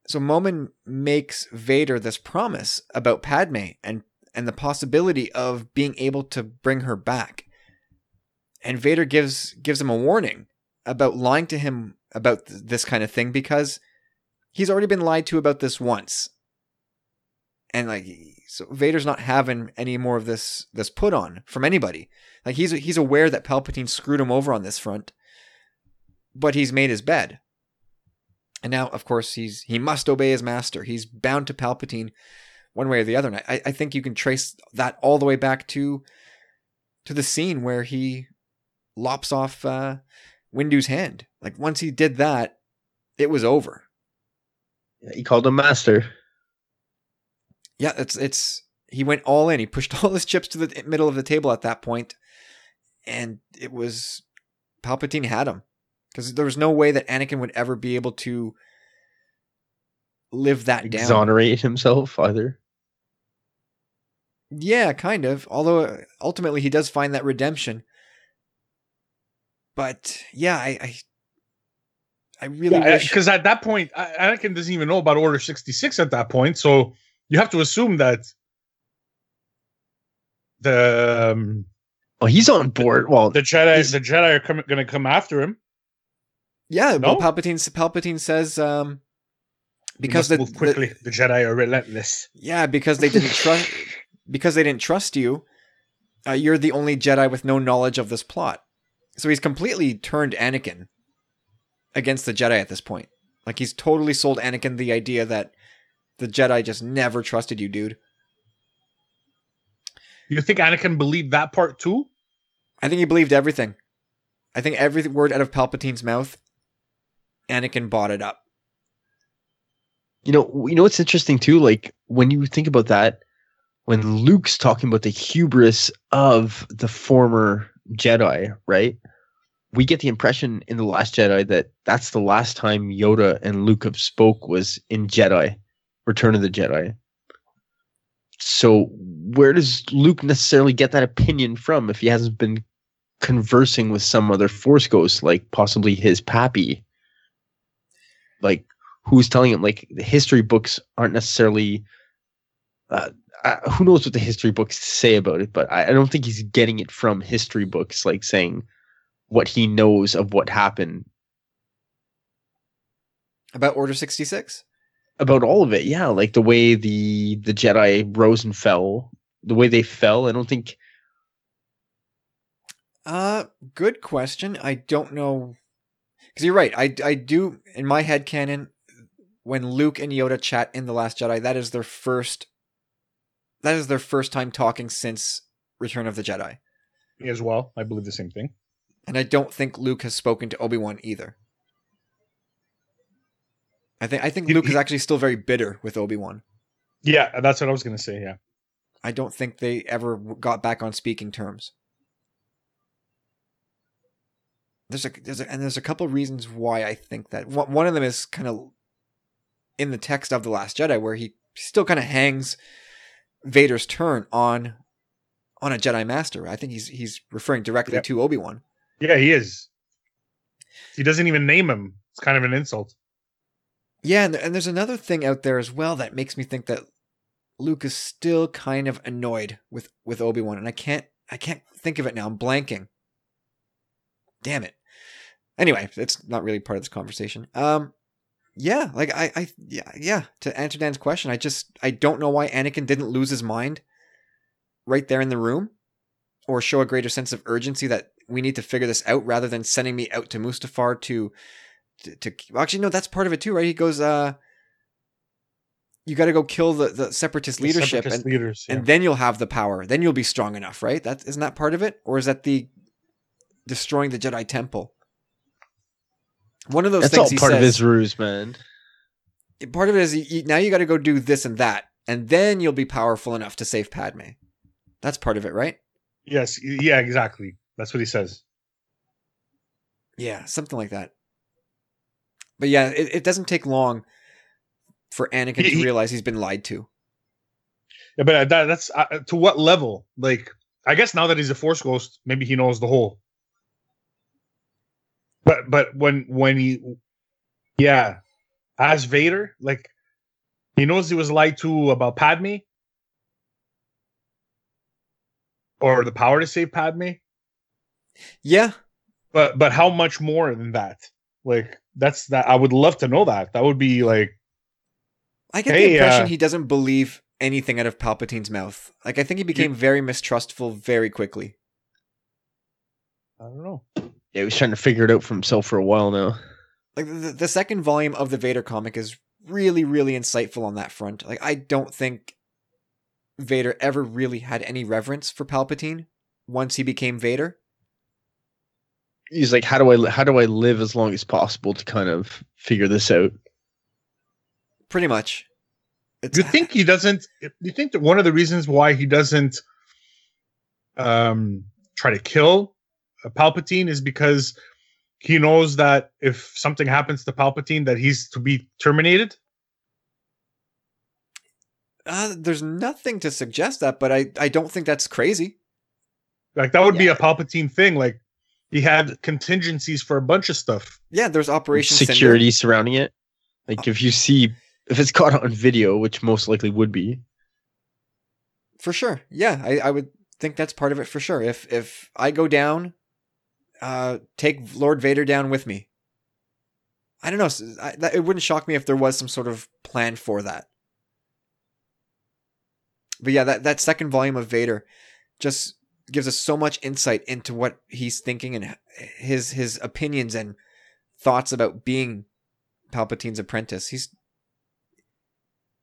So Momin makes Vader this promise about Padme and, and the possibility of being able to bring her back. And Vader gives gives him a warning about lying to him about th- this kind of thing, because he's already been lied to about this once. And like, so Vader's not having any more of this this put on from anybody. Like he's he's aware that Palpatine screwed him over on this front, but he's made his bed. And now, of course, he's he must obey his master. He's bound to Palpatine one way or the other. And I, I think you can trace that all the way back to to the scene where he lops off uh, Windu's hand. Like, once he did that, it was over. Yeah, he called him master. Yeah, it's it's he went all in. He pushed all his chips to the middle of the table at that point. And it was Palpatine had him. Because there was no way that Anakin would ever be able to live that down. Exonerate himself, either. Yeah, kind of. Although, ultimately, he does find that redemption. But, yeah, I... I, I really yeah, wish... Because at that point, Anakin doesn't even know about Order sixty-six at that point, so you have to assume that the... Um, oh, he's on board. Well, the Jedi, the Jedi are com- going to come after him. Yeah, no? Well, Palpatine, Palpatine says um, because the, move quickly. The, the Jedi are relentless. Yeah, because they didn't trust because they didn't trust you. Uh, you're the only Jedi with no knowledge of this plot. So he's completely turned Anakin against the Jedi at this point. Like he's totally sold Anakin the idea that the Jedi just never trusted you, dude. You think Anakin believed that part too? I think he believed everything. I think every word out of Palpatine's mouth. Anakin bought it up. You know, you know what's interesting too? Like when you think about that, when Luke's talking about the hubris of the former Jedi, right? We get the impression in The Last Jedi that that's the last time Yoda and Luke have spoke was in Jedi, Return of the Jedi. So where does Luke necessarily get that opinion from if he hasn't been conversing with some other Force ghost, like possibly his pappy? Like, who's telling him? Like, the history books aren't necessarily... Uh, uh, who knows what the history books say about it, but I, I don't think he's getting it from history books, like saying what he knows of what happened. About Order sixty-six? About all of it, yeah. Like, the way the, the Jedi rose and fell, the way they fell, I don't think... Uh, good question. I don't know. Because you're right. I, I do, in my head canon, when Luke and Yoda chat in The Last Jedi, that is their first, that is their first time talking since Return of the Jedi. As well. I believe the same thing. And I don't think Luke has spoken to Obi-Wan either. I think, I think Luke is actually still very bitter with Obi-Wan. Yeah, that's what I was going to say. Yeah. I don't think they ever got back on speaking terms. There's a, there's a, and there's a couple of reasons why I think that. One of them is kind of in the text of The Last Jedi, where he still kind of hangs Vader's turn on on a Jedi Master. I think he's he's referring directly yeah. to Obi-Wan. Yeah, he is. He doesn't even name him. It's kind of an insult. Yeah, and, and there's another thing out there as well that makes me think that Luke is still kind of annoyed with, with Obi-Wan, and I can't I can't think of it now. I'm blanking. Damn it. Anyway, it's not really part of this conversation. Um, yeah, like I, I, yeah, yeah. To answer Dan's question, I just, I don't know why Anakin didn't lose his mind right there in the room, or show a greater sense of urgency that we need to figure this out, rather than sending me out to Mustafar to, to, to actually no, that's part of it too, right? He goes, uh, you got to go kill the, the separatist the leadership, separatist and, leaders, yeah. and then you'll have the power. Then you'll be strong enough, right? That isn't that part of it, or is that the destroying the Jedi Temple? One of those That's things all he part says, of his ruse, man. Part of it is you, now you got to go do this and that, and then you'll be powerful enough to save Padme. That's part of it, right? Yes. Yeah, exactly. That's what he says. Yeah, something like that. But yeah, it, it doesn't take long for Anakin he, to realize he's been lied to. Yeah, but that, that's uh, to what level? Like, I guess now that he's a Force ghost, maybe he knows the whole. But but when when he, yeah, as Vader, like, he knows he was lied to about Padme, or the power to save Padme. Yeah, but but how much more than that? Like, that's that. I would love to know that. That would be like. I get hey, the impression uh, he doesn't believe anything out of Palpatine's mouth. Like, I think he became yeah. very mistrustful very quickly. I don't know. Yeah, he was trying to figure it out for himself for a while now. Like, the, the second volume of the Vader comic is really, really insightful on that front. Like, I don't think Vader ever really had any reverence for Palpatine once he became Vader. He's like, how do I, how do I live as long as possible to kind of figure this out? Pretty much. It's, do you think he doesn't? Do you think that one of the reasons why he doesn't um, try to kill Palpatine is because he knows that if something happens to Palpatine, that he's to be terminated? Uh, there's nothing to suggest that, but I, I don't think that's crazy. Like, that would yeah. be a Palpatine thing. Like, he had contingencies for a bunch of stuff. Yeah, there's Operation Security Cinder. Surrounding it. Like, if you see, if it's caught on video, which most likely would be. For sure. Yeah, I, I would think that's part of it for sure. If, if I go down... Uh, take Lord Vader down with me. I don't know. I, that, it wouldn't shock me if there was some sort of plan for that. But yeah, that, that second volume of Vader just gives us so much insight into what he's thinking and his his opinions and thoughts about being Palpatine's apprentice. He's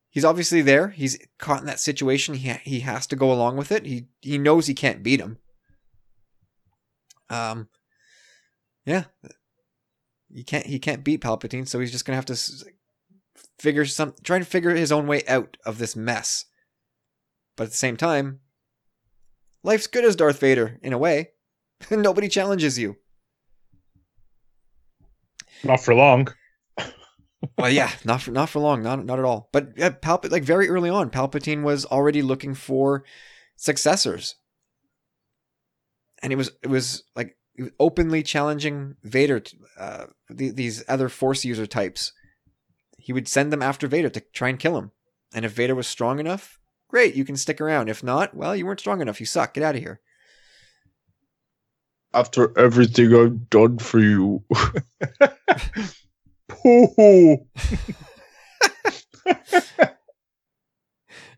he's obviously there. He's caught in that situation. He he has to go along with it. He he knows he can't beat him. Um. Yeah, you can't. He can't beat Palpatine, so he's just gonna have to figure some, trying to figure his own way out of this mess. But at the same time, life's good as Darth Vader, in a way. Nobody challenges you. Not for long. Well, yeah, not for not for long, not not at all. But yeah, Palp- like very early on, Palpatine was already looking for successors, and it was it was like it was openly challenging Vader, to, uh, the, these other Force user types. He would send them after Vader to try and kill him, and if Vader was strong enough, great, you can stick around. If not, well, you weren't strong enough. You suck. Get out of here. After everything I've done for you.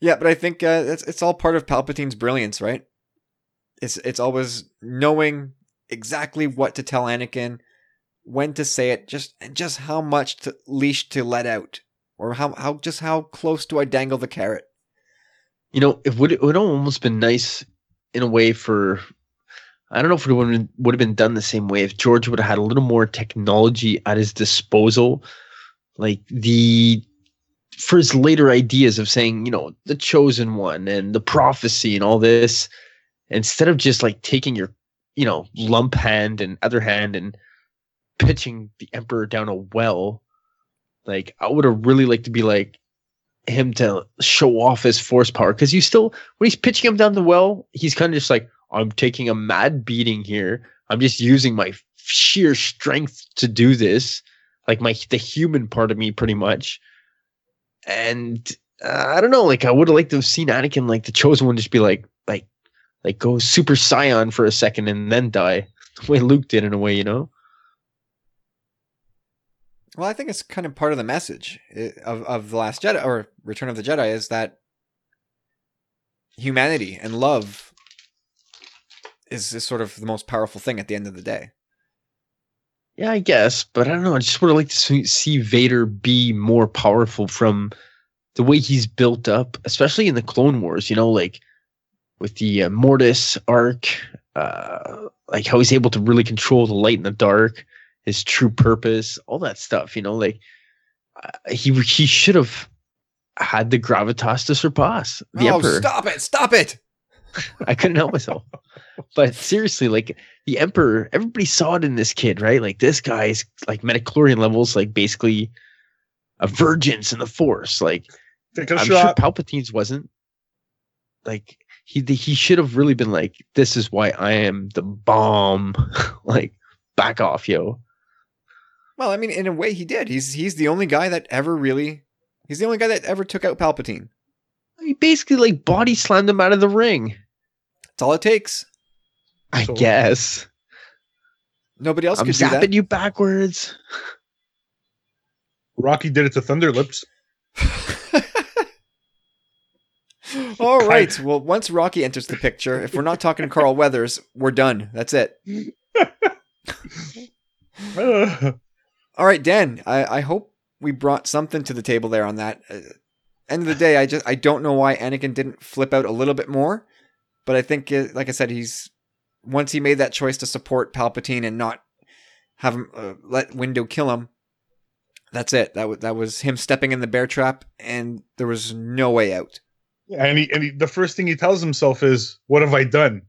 Yeah, but I think uh, it's, it's all part of Palpatine's brilliance, right? It's it's always knowing exactly what to tell Anakin, when to say it, just and just how much to leash to let out, or how how just how close do I dangle the carrot? You know, it would it would almost been nice in a way for. I don't know if it would have been done the same way if George would have had a little more technology at his disposal, like the for his later ideas of saying, you know, the chosen one and the prophecy and all this, instead of just like taking your, you know, lump hand and other hand and pitching the Emperor down a well. Like I would have really liked to be like him to show off his force power, because you still when he's pitching him down the well, he's kind of just like, I'm taking a mad beating here. I'm just using my sheer strength to do this, like my the human part of me, pretty much. And uh, I don't know, like I would have liked to have seen Anakin, like the chosen one, just be like, like, like go super Scion for a second and then die, the way Luke did in a way, you know. Well, I think it's kind of part of the message of of the Last Jedi or Return of the Jedi is that humanity and love. Is, is sort of the most powerful thing at the end of the day. Yeah, I guess, but I don't know. I just would have liked to see Vader be more powerful from the way he's built up, especially in the Clone Wars, you know, like with the uh, Mortis arc, uh, like how he's able to really control the light and the dark, his true purpose, all that stuff, you know, like uh, he, he should have had the gravitas to surpass the oh, Emperor. Stop it. Stop it. I couldn't help myself. But seriously, like the Emperor, everybody saw it in this kid, right? Like this guy is like metachlorian levels, like basically a vergence in the Force. Like Take a I'm shot. Sure Palpatine's wasn't. Like he he should have really been like, this is why I am the bomb. Like back off, yo. Well, I mean, in a way he did. He's he's the only guy that ever really he's the only guy that ever took out Palpatine. He basically like body slammed him out of the ring. That's all it takes. I so, guess. Nobody else I'm could do that. I'm zapping you backwards. Rocky did it to Thunderlips. All right. Well, once Rocky enters the picture, if we're not talking to Carl Weathers, we're done. That's it. All right, Dan, I, I hope we brought something to the table there on that. Uh, end of the day, I just I don't know why Anakin didn't flip out a little bit more. But I think, like I said, he's once he made that choice to support Palpatine and not have him uh, let Windu kill him, that's it. That was that was him stepping in the bear trap, and there was no way out. Yeah, and he, and he, the first thing he tells himself is, "What have I done?"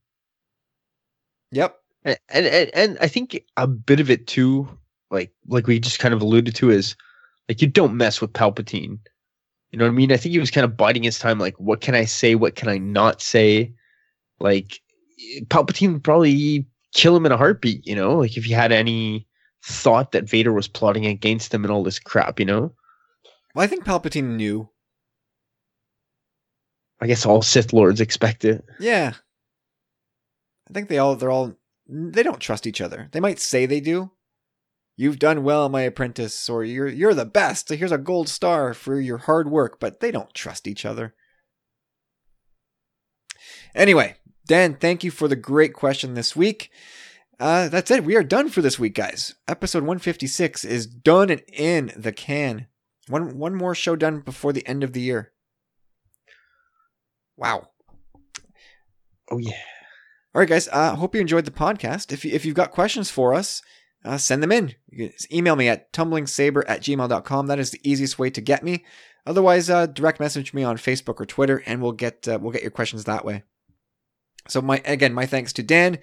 Yep, and and and I think a bit of it too, like like we just kind of alluded to, is like you don't mess with Palpatine. You know what I mean? I think he was kind of biding his time, like, what can I say? What can I not say? Like, Palpatine would probably kill him in a heartbeat, you know? Like, if he had any thought that Vader was plotting against him and all this crap, you know? Well, I think Palpatine knew. I guess all Sith Lords expect it. Yeah. I think they all, they're all, they don't trust each other. They might say they do. You've done well, my apprentice, or you're you're the best. So here's a gold star for your hard work, but they don't trust each other. Anyway, Dan, thank you for the great question this week. Uh, that's it. We are done for this week, guys. Episode one fifty-six is done and in the can. One one more show done before the end of the year. Wow. Oh yeah. All right, guys. I uh, hope you enjoyed the podcast. If you, if you've got questions for us. uh, send them in. You can email me at tumbling saber at gmail dot com. That is the easiest way to get me. Otherwise, uh, direct message me on Facebook or Twitter, and we'll get uh, we'll get your questions that way. So my again, my thanks to Dan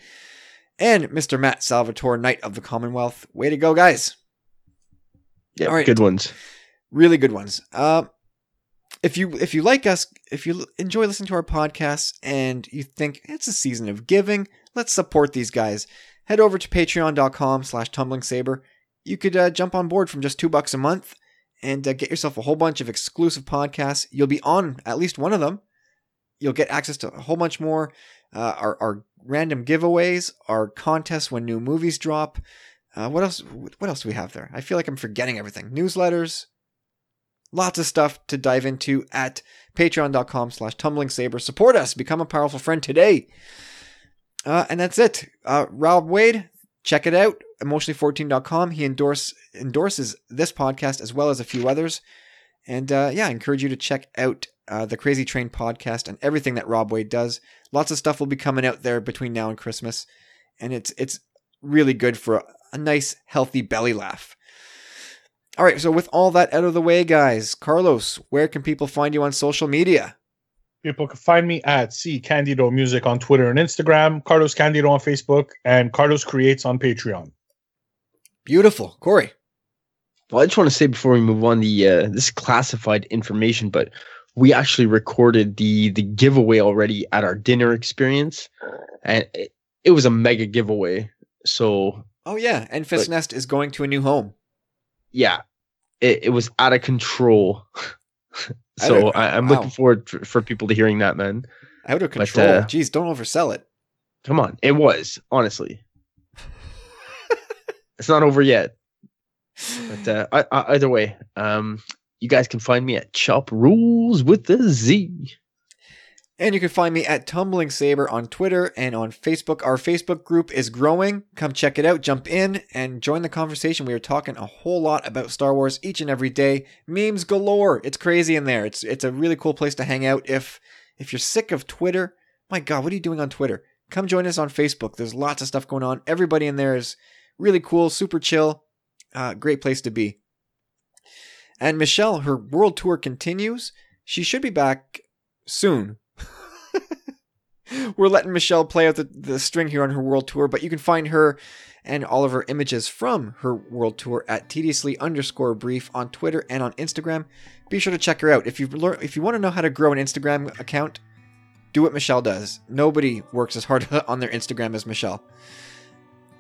and Mister Matt Salvatore, Knight of the Commonwealth. Way to go, guys! Yeah, right. Good ones, really good ones. Uh, if you if you like us, if you enjoy listening to our podcasts, and you think it's a season of giving, let's support these guys. Head over to patreon dot com slash tumbling saber. You could uh, jump on board from just two bucks a month. And uh, get yourself a whole bunch of exclusive podcasts. You'll be on at least one of them. You'll get access to a whole bunch more. Uh, our, our random giveaways, our contests when new movies drop. Uh, what else? What else do we have there? I feel like I'm forgetting everything. Newsletters. Lots of stuff to dive into at patreon dot com slash tumbling saber. Support us. Become a powerful friend today. Uh, and that's it. Uh, Rob Wade. Check it out, emotionally fourteen dot com. He endorse, endorses this podcast as well as a few others. And uh, yeah, I encourage you to check out uh, the Crazy Train podcast and everything that Rob Wade does. Lots of stuff will be coming out there between now and Christmas. And it's it's really good for a, a nice, healthy belly laugh. All right, so with all that out of the way, guys, Carlos, where can people find you on social media? People can find me at C Candido Music on Twitter and Instagram, Carlos Candido on Facebook, and Carlos Creates on Patreon. Beautiful. Corey. Well, I just want to say before we move on, the uh, this is classified information, but we actually recorded the the giveaway already at our dinner experience, and it, it was a mega giveaway. So oh yeah, and Fist Nest is going to a new home. Yeah, it, it was out of control. So I, I'm wow. looking forward for, for people to hearing that, man. Out of control. But, uh, Jeez, don't oversell it. Come on. It was, honestly. It's not over yet. But uh, I, I, either way, um, you guys can find me at Chop Rules with a Z. And you can find me at Tumbling Saber on Twitter and on Facebook. Our Facebook group is growing. Come check it out. Jump in and join the conversation. We are talking a whole lot about Star Wars each and every day. Memes galore. It's crazy in there. It's it's a really cool place to hang out. If if you're sick of Twitter, my God, what are you doing on Twitter? Come join us on Facebook. There's lots of stuff going on. Everybody in there is really cool, super chill. Uh, great place to be. And Michelle, her world tour continues. She should be back soon. We're letting Michelle play out the, the string here on her world tour, but you can find her and all of her images from her world tour at tediously underscore brief on Twitter and on Instagram. Be sure to check her out. If you learn, if you want to know how to grow an Instagram account, do what Michelle does. Nobody works as hard on their Instagram as Michelle.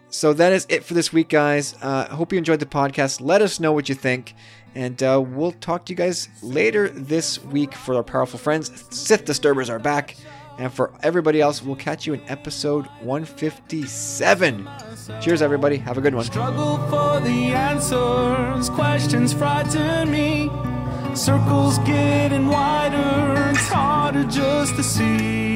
So that is it for this week, guys. I uh, hope you enjoyed the podcast. Let us know what you think. And uh, we'll talk to you guys later this week for our powerful friends. Sith Disturbers are back. And for everybody else, we'll catch you in episode one fifty-seven. Cheers, everybody. Have a good one. Struggle for the answers. Questions frighten me. Circles getting wider. It's harder just to see.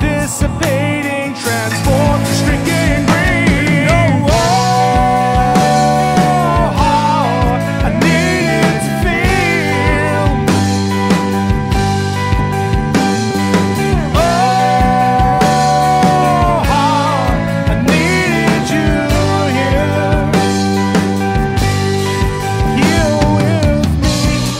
Dissipating, transformed to stricken green. Oh, oh, oh, I needed to feel. Oh, oh, I needed you here, here with me.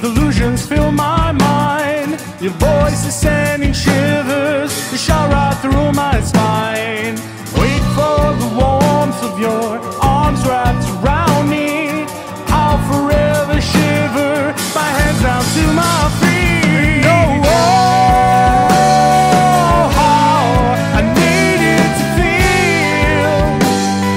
Delusions fill my mind. Your voice is sending shivers. You shot right through my spine. Wait for the warmth of your arms wrapped around me. I'll forever shiver. My hands down to my feet. Oh, how I needed to feel.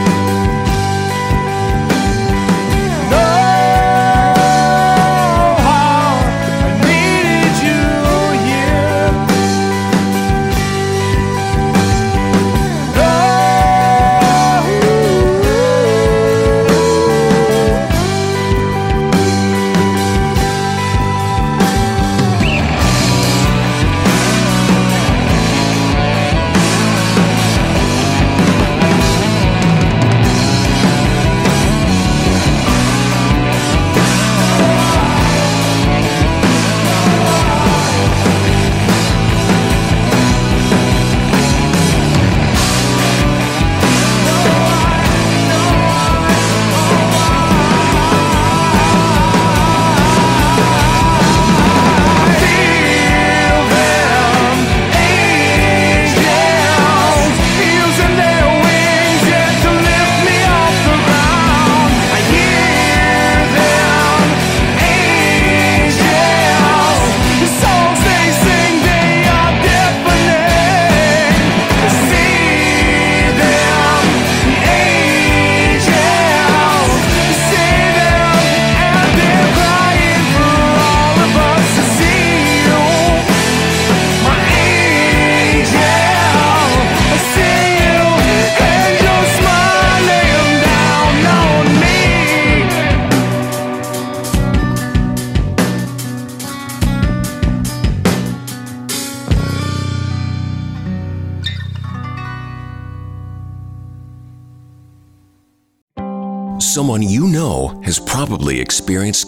someone you know has probably experienced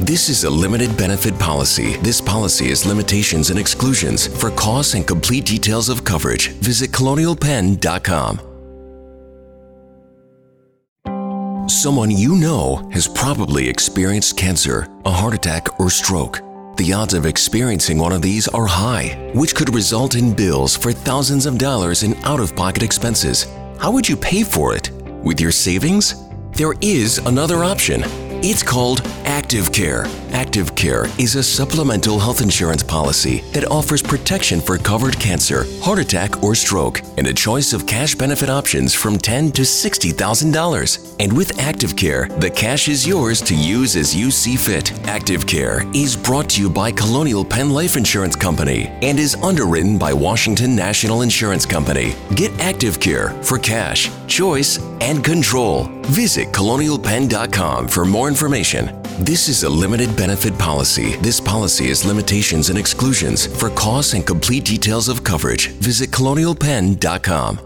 This is a limited benefit policy. This policy has limitations and exclusions. For costs and complete details of coverage, visit colonial penn dot com. Someone you know has probably experienced cancer, a heart attack, or stroke. The odds of experiencing one of these are high, which could result in bills for thousands of dollars in out-of-pocket expenses. How would you pay for it? With your savings? There is another option. It's called Active Care. Active Care is a supplemental health insurance policy that offers protection for covered cancer, heart attack, or stroke, and a choice of cash benefit options from ten thousand dollars to sixty thousand dollars. And with Active Care, the cash is yours to use as you see fit. Active Care is brought to you by Colonial Penn Life Insurance Company and is underwritten by Washington National Insurance Company. Get Active Care for cash, choice, and control. Visit colonial penn dot com for more information. This is a limited benefit policy. This policy has limitations and exclusions. For costs and complete details of coverage, visit colonial penn dot com.